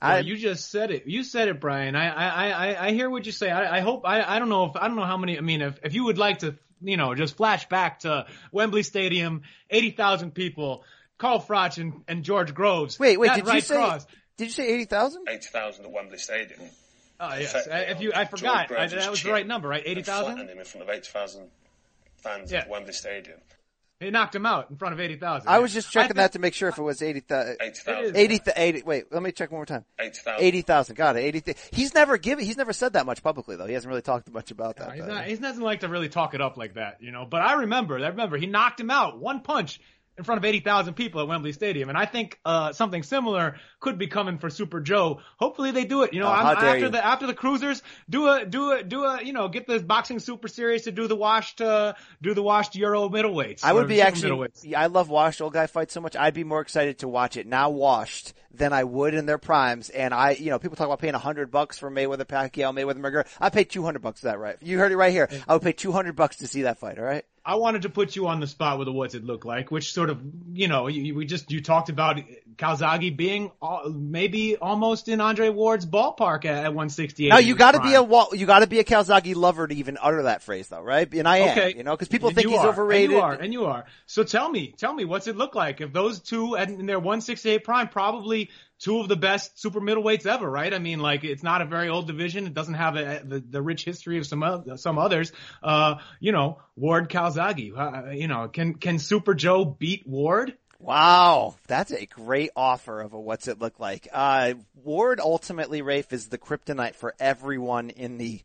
Well, I, you just said it. You said it, Brian. I I I, I hear what you say. I, I hope I I don't know if I don't know how many. I mean, if if you would like to, you know, just flash back to Wembley Stadium, eighty thousand people. Carl Froch and, and George Groves. Wait, wait, did, right you say, did you say eighty thousand? eighty thousand at Wembley Stadium. Oh, yes. I, if you, I forgot. I, that was the right number, right? eighty thousand? And flattened him in front of eight thousand fans yeah. at Wembley Stadium. He knocked him out in front of eighty thousand. I was just checking that to make sure if it was eighty thousand. eighty thousand. eighty, eighty, wait, let me check one more time. eighty thousand. eighty thousand. Got it. eighty thousand. He's never given, he's never said that much publicly though. He hasn't really talked much about that. No, he's, not, he doesn't like to really talk it up like that, you know, but I remember, I remember he knocked him out one punch in front of eighty thousand people at Wembley Stadium. And I think, uh, something similar could be coming for Super Joe. Hopefully they do it. You know, oh, I'm, after you. the, after the cruisers, do a, do a, do a, you know, get the boxing super series to do the washed, uh, do the washed Euro middleweights. I would be actually, I love washed old guy fights so much. I'd be more excited to watch it now washed than I would in their primes. And I, you know, people talk about paying a hundred bucks for Mayweather Pacquiao, Mayweather McGregor. I paid two hundred bucks for that, right? You heard it right here. I would pay two hundred bucks to see that fight. All right. I wanted to put you on the spot with a what's it look like, which sort of, you know, you, we just, you talked about Calzaghe being all, maybe almost in Andre Ward's ballpark at, at one sixty-eight. Now you gotta prime. be a, you gotta be a Calzaghe lover to even utter that phrase though, right? And I am, okay. you know, cause people and think he's are. overrated. And you are, and you are. So tell me, tell me what's it look like if those two in their one sixty-eight prime, probably two of the best super middleweights ever, right? I mean, like, it's not a very old division. It doesn't have a, the, the rich history of some uh, some others. Uh, you know, Ward Calzaghe. Uh, you know, can can Super Joe beat Ward? Wow, that's a great offer of a what's it look like. Uh, Ward ultimately, Rafe, is the kryptonite for everyone in the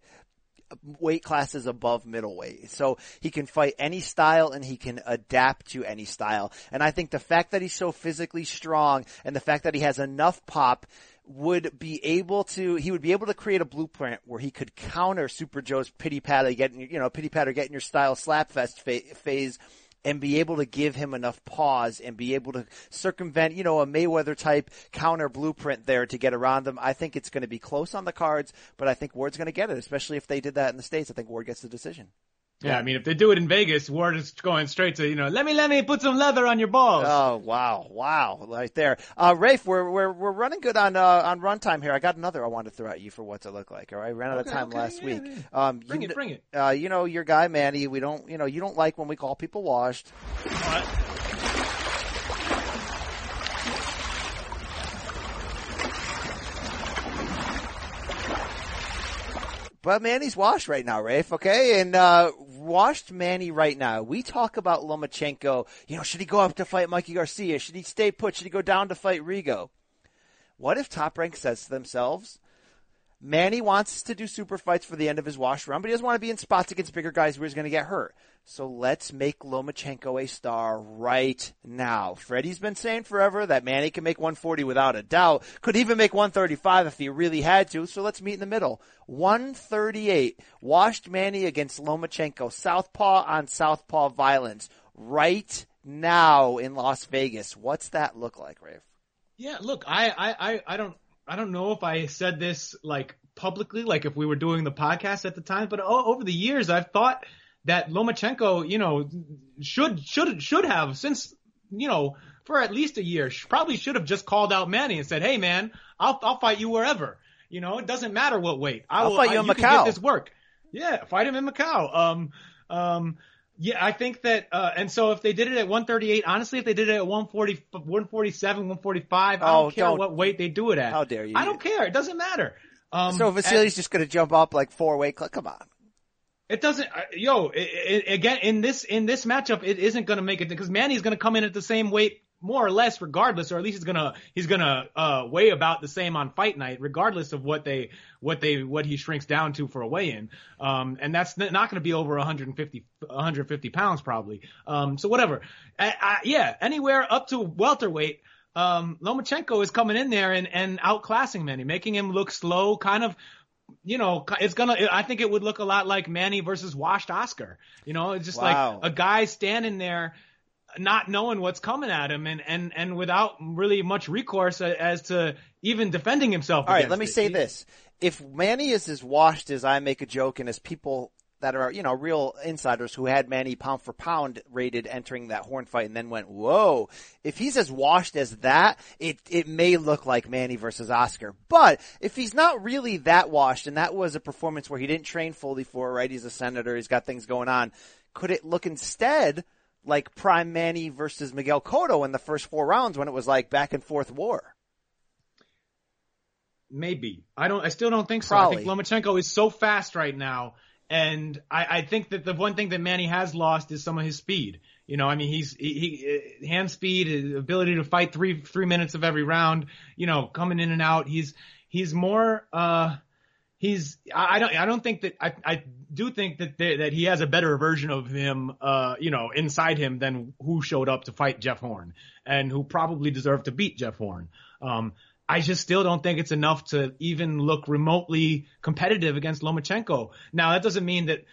weight classes above middleweight. So he can fight any style and he can adapt to any style. And I think the fact that he's so physically strong and the fact that he has enough pop would be able to, he would be able to create a blueprint where he could counter Super Joe's pity patter, getting, you know, pity patter, getting your style slapfest fa- phase. And be able to give him enough pause and be able to circumvent, you know, a Mayweather type counter blueprint there to get around them. I think it's going to be close on the cards, but I think Ward's going to get it, especially if they did that in the States. I think Ward gets the decision. Yeah, I mean, if they do it in Vegas, Ward is going straight to, you know, let me, let me put some leather on your balls. Oh, wow. Wow. Right there. Uh, Rafe, we're, we're, we're running good on, uh, on runtime here. I got another I wanted to throw at you for what's it look like. All right. I ran out okay, of time okay, last yeah, week. Yeah. Um, bring you, it, bring it. Uh, you know, your guy, Manny, we don't, you know, you don't like when we call people washed. What? But Manny's washed right now, Rafe, okay? And, uh, washed Manny right now. We talk about Lomachenko. You know, should he go up to fight Mikey Garcia? Should he stay put? Should he go down to fight Rigo? What if Top Rank says to themselves, Manny wants to do super fights for the end of his wash round, but he doesn't want to be in spots against bigger guys where he's going to get hurt. So let's make Lomachenko a star right now. Freddie's been saying forever that Manny can make one forty without a doubt. Could even make one thirty-five if he really had to. So let's meet in the middle. one thirty-eight. Washed Manny against Lomachenko. Southpaw on southpaw violence. Right now in Las Vegas. What's that look like, Rafe? Yeah, look, I, I, I, I don't, I don't know if I said this like publicly, like if we were doing the podcast at the time, but o- over the years, I've thought that Lomachenko, you know, should, should, should have since, you know, for at least a year, probably should have just called out Manny and said, hey man, I'll, I'll fight you wherever, you know, it doesn't matter what weight. I will, I'll fight you I, in you Macau. Can get this work. Yeah. Fight him in Macau. Um, um, Yeah, I think that, uh, and so if they did it at one thirty-eight, honestly, if they did it at one forty, one forty-seven, one forty-five, I don't oh, care don't. what weight they do it at. How dare you? I don't care. It doesn't matter. Um, so Vassili's and, just going to jump up like four weight. Come on. It doesn't, uh, yo, it, it, again, in this, in this matchup, it isn't going to make it because Manny's going to come in at the same weight more or less regardless, or at least he's going to, he's going to, uh, weigh about the same on fight night, regardless of what they, what they, what he shrinks down to for a weigh-in. Um, and that's not going to be over one fifty, one fifty pounds probably. Um, so whatever. I, I, yeah, anywhere up to welterweight, um, Lomachenko is coming in there and, and outclassing Manny, making him look slow, kind of, you know, it's gonna, I think it would look a lot like Manny versus washed Oscar. You know, it's just wow. like a guy standing there, not knowing what's coming at him and, and, and without really much recourse as to even defending himself. All right, let me it. say this. If Manny is as washed as I make a joke and as people that are, you know, real insiders who had Manny pound for pound rated entering that Horn fight and then went, whoa, if he's as washed as that, it, it may look like Manny versus Oscar. But if he's not really that washed and that was a performance where he didn't train fully for, right, he's a senator, he's got things going on, could it look instead like prime Manny versus Miguel Cotto in the first four rounds when it was like back and forth war? Maybe. I don't, I still don't think so. Probably. I think Lomachenko is so fast right now. And I, I think that the one thing that Manny has lost is some of his speed. You know, I mean, he's he, he hand speed, his ability to fight three three minutes of every round. You know, coming in and out. He's he's more. Uh, he's I don't I don't think that I I do think that they, that he has a better version of him. Uh, you know, inside him than who showed up to fight Jeff Horn and who probably deserved to beat Jeff Horn. Um, I just still don't think it's enough to even look remotely competitive against Lomachenko. Now, that doesn't mean that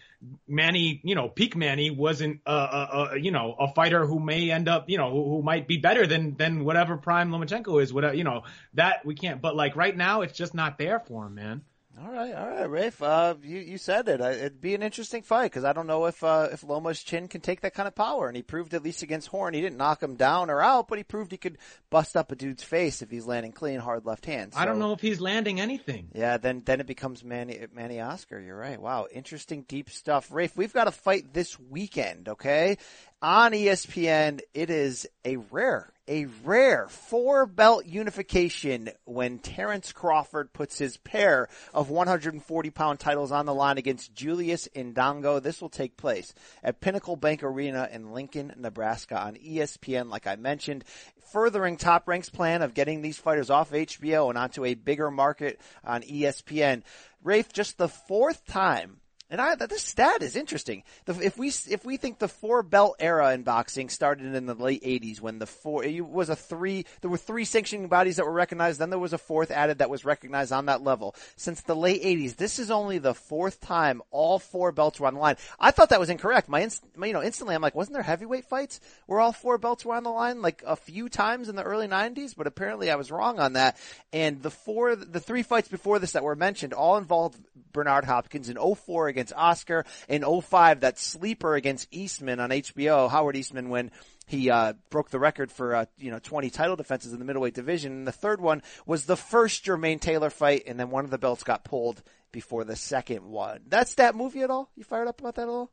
Manny, you know, peak Manny wasn't, a, a, a, you know, a fighter who may end up, you know, who, who might be better than, than whatever prime Lomachenko is, whatever, you know, that we can't, but like right now, it's just not there for him, man. All right. All right, Rafe. Uh, you, you said it. It'd be an interesting fight because I don't know if, uh, if Loma's chin can take that kind of power. And he proved at least against Horn, he didn't knock him down or out, but he proved he could bust up a dude's face if he's landing clean, hard left hand. So, I don't know if he's landing anything. Yeah. Then, then it becomes Manny, Manny Oscar. You're right. Wow. Interesting, deep stuff. Rafe, we've got a fight this weekend. Okay. On E S P N, it is a rare, a rare four-belt unification when Terence Crawford puts his pair of one hundred forty pound titles on the line against Julius Indongo. This will take place at Pinnacle Bank Arena in Lincoln, Nebraska on E S P N, like I mentioned, furthering Top Rank's plan of getting these fighters off H B O and onto a bigger market on E S P N. Rafe, just the fourth time. And I, this stat is interesting. The, if we if we think the four belt era in boxing started in the late eighties when the four it was a three there were three sanctioning bodies that were recognized, then there was a fourth added that was recognized on that level. Since the late eighties, this is only the fourth time all four belts were on the line. I thought that was incorrect. My, inst, my you know instantly I'm like, wasn't there heavyweight fights where all four belts were on the line like a few times in the early nineties? But apparently I was wrong on that. And the four the three fights before this that were mentioned all involved Bernard Hopkins in oh four against Against Oscar in oh five, that sleeper against Eastman on H B O, Howard Eastman, when he uh broke the record for uh, you know twenty title defenses in the middleweight division. And the third one was the first Jermaine Taylor fight, and then one of the belts got pulled before the second one. That's that movie at all? You fired up about that at all?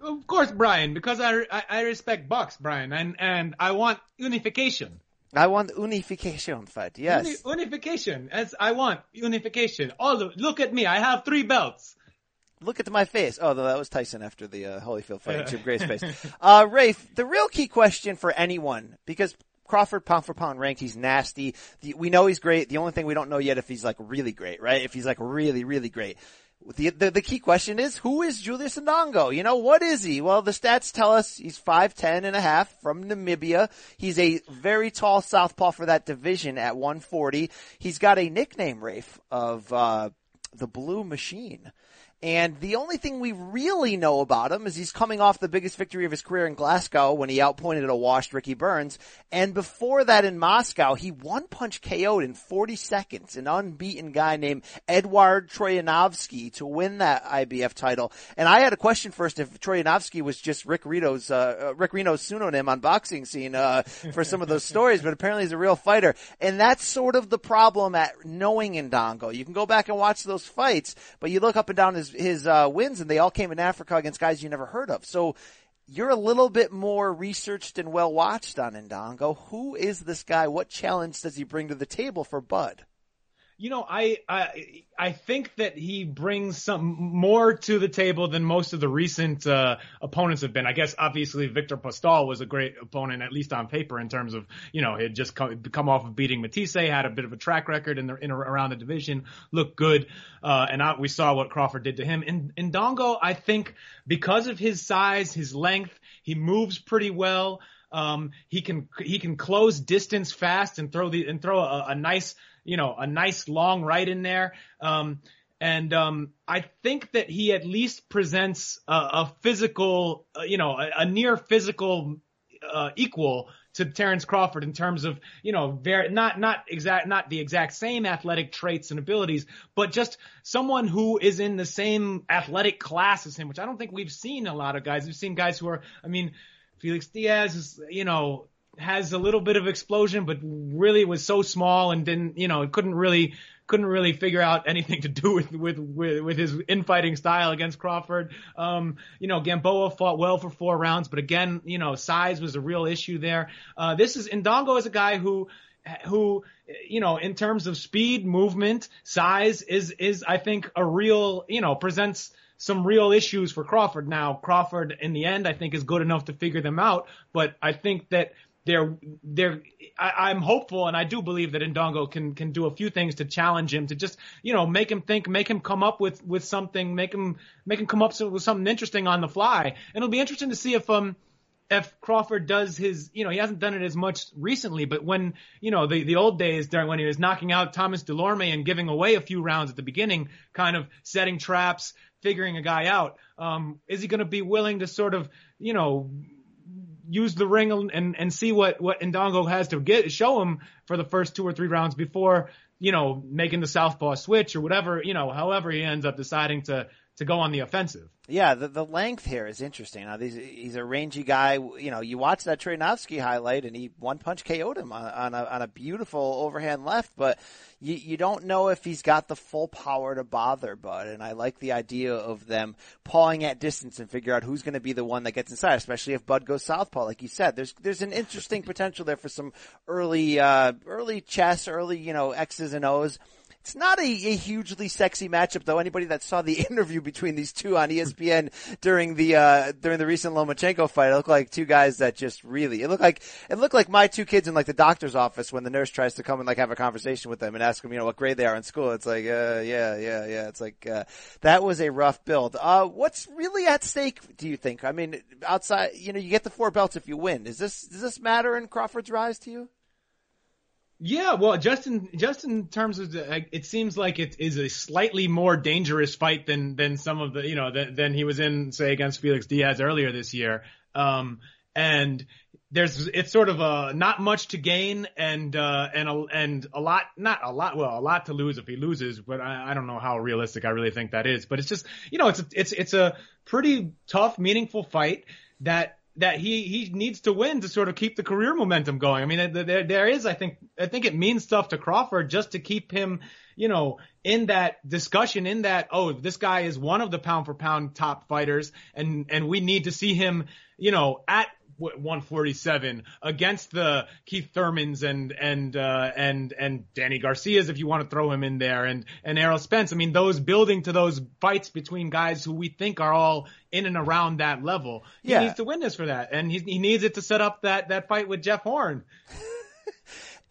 Of course, Brian, because I I, I respect box, Brian, and and I want unification. I want unification, fight. Yes, Uni- unification. As I want unification. All the, look at me, I have three belts. Look at my face. Oh, that was Tyson after the uh, Holyfield fight. Yeah. Chip Gray's face. Uh, Rafe, the real key question for anyone, because Crawford, pound for pound ranked, he's nasty. The, we know he's great. The only thing we don't know yet if he's like really great, right? If he's like really, really great. The, the, the key question is, who is Julius Indongo? You know, what is he? Well, the stats tell us he's five ten and a half from Namibia. He's a very tall southpaw for that division at one forty. He's got a nickname, Rafe, of, uh, the Blue Machine. And the only thing we really know about him is he's coming off the biggest victory of his career in Glasgow when he outpointed a washed Ricky Burns. And before that in Moscow, he one-punch K O'd in forty seconds an unbeaten guy named Edward Troyanovsky to win that I B F title. And I had a question first if Troyanovsky was just Rick Reno's, uh, Rick Reno's pseudonym on Boxing Scene uh for some of those stories, but apparently he's a real fighter. And that's sort of the problem at knowing Indongo. You can go back and watch those fights, but you look up and down his his uh wins, and they all came in Africa against guys you never heard of. So you're a little bit more researched and well-watched on Indongo. Who is this guy? What challenge does he bring to the table for Bud? You know, I I, I think that he brings some more to the table than most of the recent uh, opponents have been. I guess, obviously, Victor Postal was a great opponent, at least on paper, in terms of, you know, he had just come, come off of beating Matisse, had a bit of a track record in the in around the division, looked good, uh, and I, we saw what Crawford did to him. In Indongo, I think, because of his size, his length, he moves pretty well. Um, he can he can close distance fast and throw the and throw a, a nice. You know, a nice long right in there. Um, and um, I think that he at least presents a, a physical, uh, you know, a, a near physical uh, equal to Terence Crawford in terms of, you know, very, not not exact, not the exact same athletic traits and abilities, but just someone who is in the same athletic class as him, which I don't think we've seen a lot of guys. We've seen guys who are, I mean, Felix Diaz is, you know, has a little bit of explosion, but really was so small and didn't, you know, couldn't really, couldn't really figure out anything to do with, with, with, with his infighting style against Crawford. Um, you know, Gamboa fought well for four rounds, but again, you know, size was a real issue there. Uh, this is, Indongo is a guy who, who, you know, in terms of speed, movement, size is, is, I think a real, you know, presents some real issues for Crawford. Now, Crawford, in the end, I think is good enough to figure them out, but I think that they're, they're, I, I'm hopeful, and I do believe that Indongo can, can do a few things to challenge him, to just, you know, make him think, make him come up with, with something, make him, make him come up with something interesting on the fly. And it'll be interesting to see if, um, if Crawford does his, you know, he hasn't done it as much recently, but when, you know, the, the old days during when he was knocking out Thomas Dulorme and giving away a few rounds at the beginning, kind of setting traps, figuring a guy out, um, is he going to be willing to sort of, you know, use the ring and, and see what, what Indongo has to get, show him for the first two or three rounds before, you know, making the southpaw switch or whatever, you know, however he ends up deciding to, to go on the offensive. Yeah, the, the length here is interesting. Now, he's, he's a rangy guy. You know, you watch that Trainovsky highlight and he one punch K O'd him on, on a, on a beautiful overhand left, but you, you don't know if he's got the full power to bother, Bud. And I like the idea of them pawing at distance and figure out who's going to be the one that gets inside, especially if Bud goes southpaw. Like you said, there's, there's an interesting potential there for some early, uh, early chess, early, you know, X's and O's. It's not a, a hugely sexy matchup, though. Anybody that saw the interview between these two on E S P N during the uh during the recent Lomachenko fight, it looked like two guys that just really it looked like it looked like my two kids in like the doctor's office when the nurse tries to come and like have a conversation with them and ask them, you know, what grade they are in school. It's like, uh, yeah, yeah, yeah. It's like uh that was a rough build. Uh, what's really at stake, do you think? I mean, outside, you know, you get the four belts if you win. Is this does this matter in Crawford's rise to you? Yeah, well, just in, just in terms of the, it seems like it is a slightly more dangerous fight than, than some of the, you know, than, than he was in, say, against Felix Diaz earlier this year. Um, and there's, it's sort of a not much to gain and, uh, and, a, and a lot, not a lot, well, a lot to lose if he loses, but I, I don't know how realistic I really think that is. But it's just, you know, it's, a, it's, it's a pretty tough, meaningful fight that, that he, he needs to win to sort of keep the career momentum going. I mean, there, there is, I think, I think it means stuff to Crawford just to keep him, you know, in that discussion, in that, oh, this guy is one of the pound for pound top fighters and, and we need to see him, you know, at one forty-seven against the Keith Thurmans and, and, uh, and, and Danny Garcia's if you want to throw him in there and, and Errol Spence. I mean, those building to those fights between guys who we think are all in and around that level. He yeah. needs to win this for that. And he, he needs it to set up that, that fight with Jeff Horn.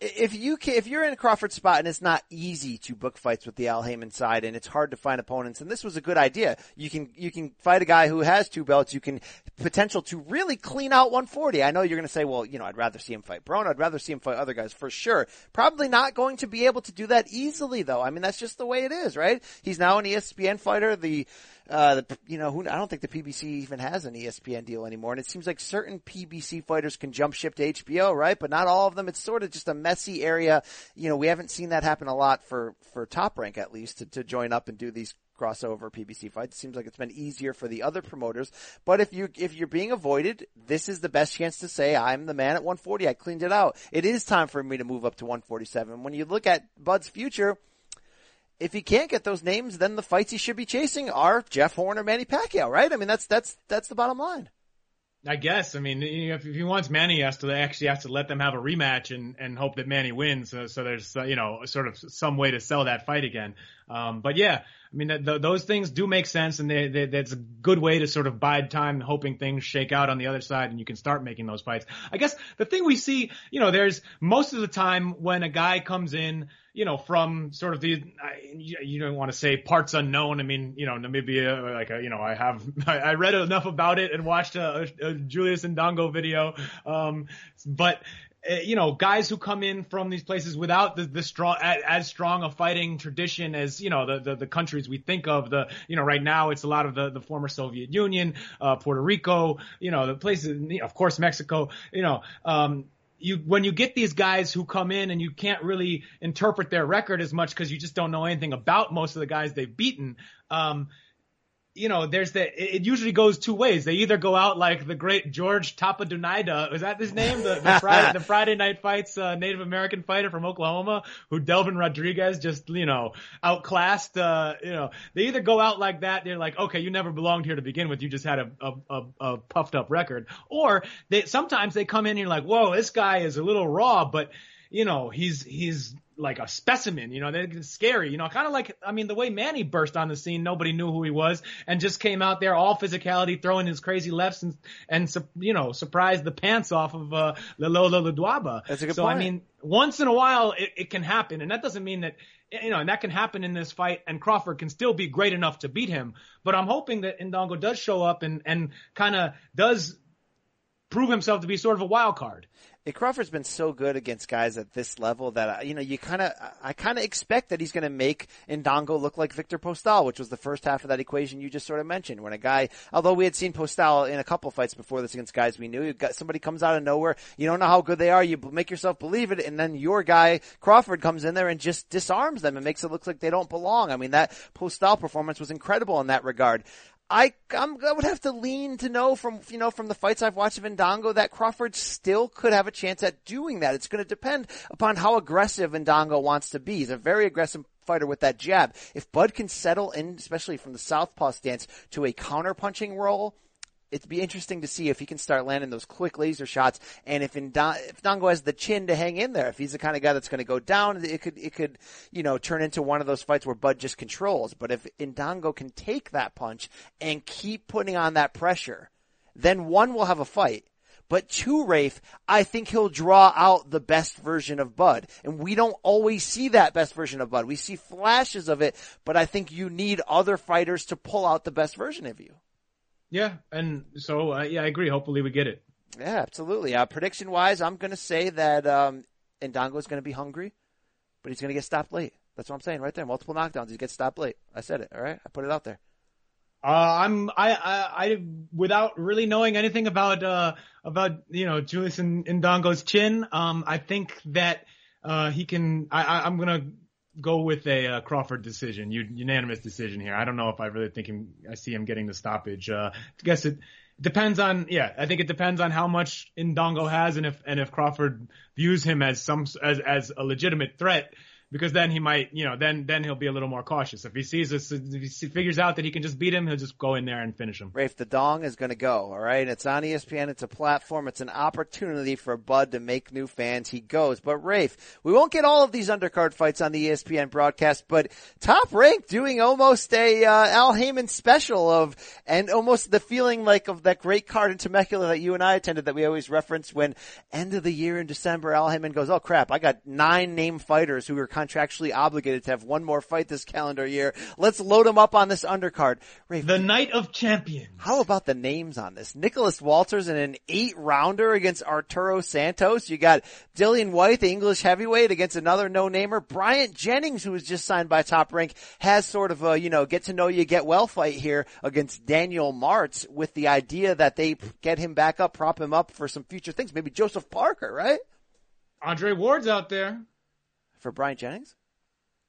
If you can, if you're in Crawford's spot and it's not easy to book fights with the Al Haymon side and it's hard to find opponents, and this was a good idea. You can, you can fight a guy who has two belts. You can potential to really clean out one forty. I know you're going to say, well, you know, I'd rather see him fight Brown. I'd rather see him fight other guys for sure. Probably not going to be able to do that easily though. I mean, that's just the way it is, right? He's now an E S P N fighter. The, uh, the, you know, who, I don't think the P B C even has an E S P N deal anymore. And it seems like certain P B C fighters can jump ship to H B O, right? But not all of them. It's sort of just a messy area. You know, we haven't seen that happen a lot for, for Top Rank at least to, to join up and do these crossover P B C fights. It seems like it's been easier for the other promoters. But if you, if you're being avoided, this is the best chance to say, I'm the man at one forty. I cleaned it out. It is time for me to move up to one forty-seven. When you look at Bud's future, if he can't get those names, then the fights he should be chasing are Jeff Horn or Manny Pacquiao, right? I mean, that's, that's, that's the bottom line. I guess. I mean, if he wants Manny, he has to actually has to let them have a rematch and, and hope that Manny wins. So, so there's, uh, you know, sort of some way to sell that fight again. Um, but yeah, I mean, th- th- those things do make sense and they, they, that's a good way to sort of bide time, hoping things shake out on the other side and you can start making those fights. I guess the thing we see, you know, there's most of the time when a guy comes in, you know, from sort of the, you don't want to say parts unknown. I mean, you know, Namibia, like, a, you know, I have, I read enough about it and watched a, a Julius Indongo video. Um, but, you know, guys who come in from these places without the, the strong, as strong a fighting tradition as, you know, the, the, the countries we think of, the, you know, right now it's a lot of the, the former Soviet Union, uh, Puerto Rico, you know, the places, of course, Mexico, you know, um, You, when you get these guys who come in and you can't really interpret their record as much because you just don't know anything about most of the guys they've beaten, um, you know, there's the, it usually goes two ways. They either go out like the great George Topadunaida, is that his name? The, the, Friday, the Friday night fights, uh, Native American fighter from Oklahoma who Delvin Rodriguez just, you know, outclassed, uh, you know, they either go out like that. They're like, okay, you never belonged here to begin with. You just had a, a, a, a puffed up record. Or they, sometimes they come in and you're like, whoa, this guy is a little raw, but, you know, he's he's like a specimen, you know, that's scary, you know, kind of like, I mean, the way Manny burst on the scene, nobody knew who he was and just came out there all physicality, throwing his crazy lefts and, and you know, surprised the pants off of uh, Lolo Ladwaba. That's a good so, point. So, I mean, once in a while it, it can happen, and that doesn't mean that, you know, and that can happen in this fight, and Crawford can still be great enough to beat him. But I'm hoping that Indongo does show up and, and kind of does prove himself to be sort of a wild card. And Crawford's been so good against guys at this level that, you know, you kind of, I kind of expect that he's going to make Indongo look like Victor Postal, which was the first half of that equation you just sort of mentioned. When a guy, although we had seen Postal in a couple fights before this against guys we knew, you got, somebody comes out of nowhere, you don't know how good they are, you make yourself believe it, and then your guy, Crawford, comes in there and just disarms them and makes it look like they don't belong. I mean, that Postal performance was incredible in that regard. I, I'm, I would have to lean to know from, you know, from the fights I've watched of Indongo that Crawford still could have a chance at doing that. It's going to depend upon how aggressive Indongo wants to be. He's a very aggressive fighter with that jab. If Bud can settle in, especially from the southpaw stance, to a counter-punching role, it'd be interesting to see if he can start landing those quick laser shots, and if Indongo has the chin to hang in there, if he's the kind of guy that's going to go down, it could, it could, you know, turn into one of those fights where Bud just controls. But if Indongo can take that punch and keep putting on that pressure, then one, will have a fight. But two, Rafe, I think he'll draw out the best version of Bud. And we don't always see that best version of Bud. We see flashes of it, but I think you need other fighters to pull out the best version of you. Yeah, and so, uh, yeah, I agree. Hopefully we get it. Yeah, absolutely. Uh, prediction-wise, I'm going to say that um, Indongo's going to be hungry, but he's going to get stopped late. That's what I'm saying right there. Multiple knockdowns. He gets stopped late. I said it, all right? I put it out there. Uh, I'm, I, I, I, without really knowing anything about, uh, about, you know, Julius Indongo's chin, um, I think that, uh, he can, I, I I'm gonna go with a, uh, Crawford decision, unanimous decision here. I don't know if I really think him, I see him getting the stoppage. Uh, I guess it depends on, yeah, I think it depends on how much Indongo has and if, and if Crawford views him as some, as, as a legitimate threat. Because then he might, you know, then then he'll be a little more cautious. If he sees this, if he figures out that he can just beat him, he'll just go in there and finish him. Rafe, the dong is going to go, all right? It's on E S P N. It's a platform. It's an opportunity for Bud to make new fans. He goes. But, Rafe, we won't get all of these undercard fights on the E S P N broadcast, but Top Rank doing almost a uh, Al Heyman special of, and almost the feeling like of that great card in Temecula that you and I attended that we always reference when end of the year in December, Al Heyman goes, oh, crap, I got nine named fighters who were kind contractually obligated to have one more fight this calendar year. Let's load them up on this undercard. Rafe, the Night of Champions. How about the names on this? Nicholas Walters in an eight-rounder against Arturo Santos. You got Dillian White, the English heavyweight, against another no-namer. Bryant Jennings, who was just signed by Top Rank, has sort of a, you know, get-to-know-you-get-well fight here against Daniel Martz, with the idea that they get him back up, prop him up for some future things. Maybe Joseph Parker, right? Andre Ward's out there. For Bryant Jennings?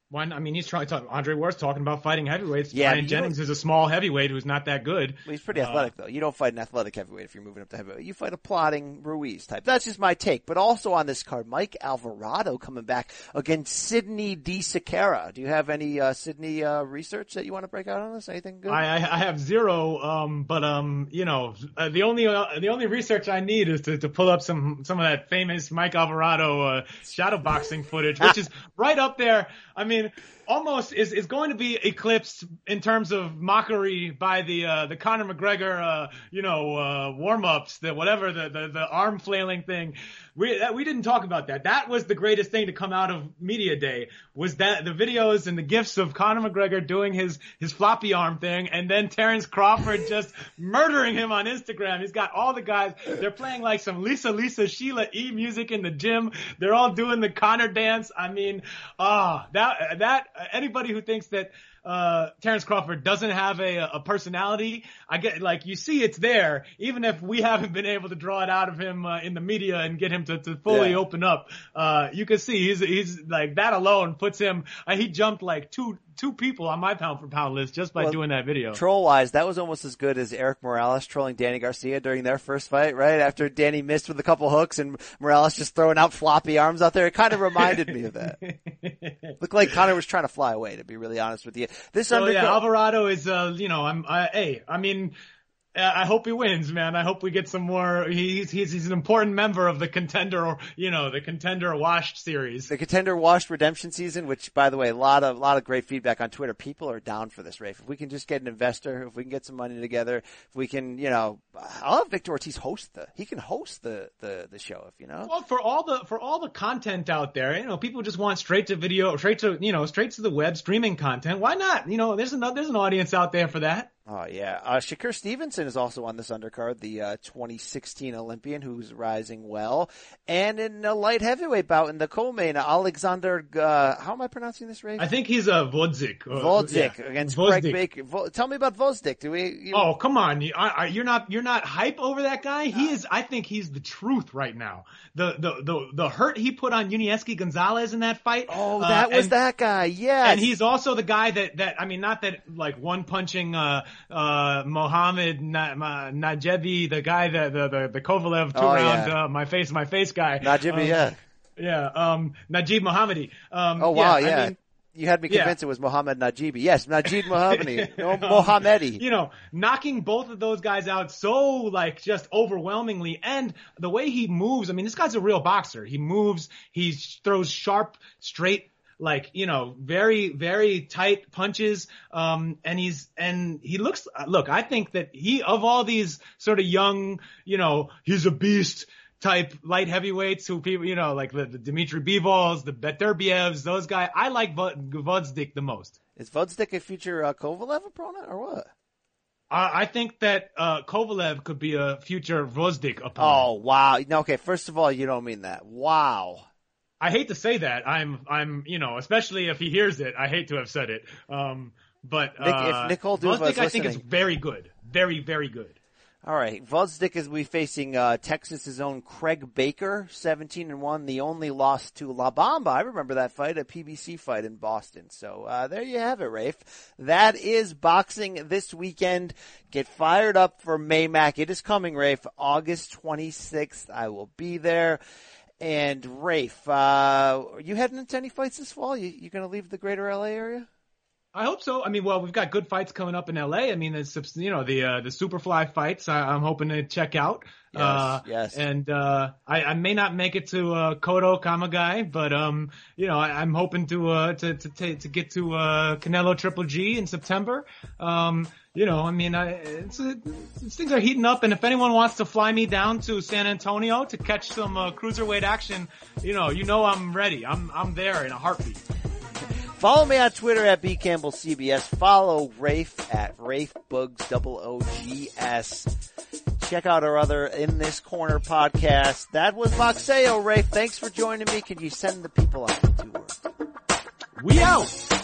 One, I mean, he's trying to talk. Andre Ward's talking about fighting heavyweights. Yeah, Bryant Jennings is a small heavyweight who's not that good. Well, he's pretty uh, athletic, though. You don't fight an athletic heavyweight if you're moving up to heavyweight. You fight a plodding Ruiz type. That's just my take. But also on this card, Mike Alvarado coming back against Sidney DeSiqueira. Do you have any uh, Sidney uh, research that you want to break out on this? Anything good? I, I have zero, um, but um, you know, uh, the only uh, the only research I need is to, to pull up some some of that famous Mike Alvarado uh, shadow boxing footage, which is right up there. I mean. Almost is, is going to be eclipsed in terms of mockery by the uh, the Conor McGregor uh, you know uh, warm ups, the whatever the, the the arm flailing thing. We that, we didn't talk about that. That was the greatest thing to come out of media day, was that the videos and the gifs of Conor McGregor doing his his floppy arm thing, and then Terence Crawford just murdering him on Instagram. He's got all the guys. They're playing like some Lisa Lisa Sheila E music in the gym. They're all doing the Conor dance. I mean, ah, oh, that that. Anybody who thinks that uh Terence Crawford doesn't have a, a personality, I get, like, you see it's there, even if we haven't been able to draw it out of him uh, in the media and get him to, to fully yeah. open up. Uh You can see he's he's like, that alone puts him. Uh, he jumped like two. Two people on my pound for pound list just by well, doing that video. Troll wise, that was almost as good as Eric Morales trolling Danny Garcia during their first fight, right? After Danny missed with a couple hooks and Morales just throwing out floppy arms out there. It kind of reminded me of that. Looked like Conor was trying to fly away, to be really honest with you. This so, undercard- yeah, Alvarado is, uh, you know, I'm, I, hey, I mean, I hope he wins, man. I hope we get some more. He's he's he's an important member of the contender, or you know, the contender washed series, the contender washed redemption season. Which, by the way, a lot of a lot of great feedback on Twitter. People are down for this, Rafe. If we can just get an investor, if we can get some money together, if we can, you know, I'll have Victor Ortiz host the. He can host the the the show, if you know. Well, for all the for all the content out there, you know, people just want straight to video, straight to you know, straight to the web streaming content. Why not? You know, there's another there's an audience out there for that. Oh, yeah. Uh, Shakur Stevenson is also on this undercard, the uh, twenty sixteen Olympian who's rising well. And in a light heavyweight bout in the co-main, Alexander, uh, how am I pronouncing this, Ray? I think he's a uh, Vozdik. Vozdik yeah. against Vozdik. Craig Baker. Vo- Tell me about Vozdik. Do we? You... Oh, come on. I, I, you're not, you're not hype over that guy. No. He is, I think he's the truth right now. The, the, the, the hurt he put on Unieski Gonzalez in that fight. Oh, that uh, was and, that guy. Yes. And he's also the guy that, that, I mean, not that like one punching, uh, Uh, Mohamed Najebi, the guy that the, the, the Kovalev two oh, round, yeah. uh, my face, my face guy. Najebi, um, yeah. Yeah, um, Najib Mohammadi. Um, oh, wow, yeah. yeah. I mean, you had me convinced yeah. it was Mohamed Najibi. Yes, Najib Mohammadi. No, Mohammedi. You know, knocking both of those guys out so, like, just overwhelmingly. And the way he moves, I mean, this guy's a real boxer. He moves, he throws sharp, straight, like, you know, very, very tight punches. Um, and he's, and he looks, look, I think that he, of all these sort of young, you know, he's a beast type light heavyweights who people, you know, like the, the Dmitry Bivol, the Beterbievs, those guys, I like Vozdik the most. Is Vozdik a future uh, Kovalev opponent or what? I think that uh Kovalev could be a future Vozdik opponent. Oh, wow. No, okay. First of all, you don't mean that. Wow. I hate to say that. I'm, I'm, you know, especially if he hears it, I hate to have said it. Um, but, uh, Nick, if Vozdik, I listening. think is very good. Very, very good. All right. Vozdik is we facing, uh, Texas's own Craig Baker, seventeen and one, the only loss to La Bamba. I remember that fight, a P B C fight in Boston. So, uh, there you have it, Rafe. That is boxing this weekend. Get fired up for Maymac. It is coming, Rafe. August twenty-sixth. I will be there. And Rafe, uh, are you heading into any fights this fall? You, you going to leave the greater L A area? I hope so. I mean, well, we've got good fights coming up in L A. I mean, there's, you know, the, uh, the Superfly fights I, I'm hoping to check out. Yes, uh, yes. And, uh, I, I may not make it to, uh, Cotto Kamegai, but, um, you know, I, I'm hoping to, uh, to, to, to, to get to, uh, Canelo Triple G in September. Um, You know, I mean, I, it's, it's, things are heating up, and if anyone wants to fly me down to San Antonio to catch some uh, cruiserweight action, you know, you know I'm ready. I'm I'm there in a heartbeat. Follow me on Twitter at B Campbell C B S. Follow Rafe at Rafe Bugs double O G S. Check out our other In This Corner podcast. That was Boxeo, Rafe. Thanks for joining me. Can you send the people out in two words? We out.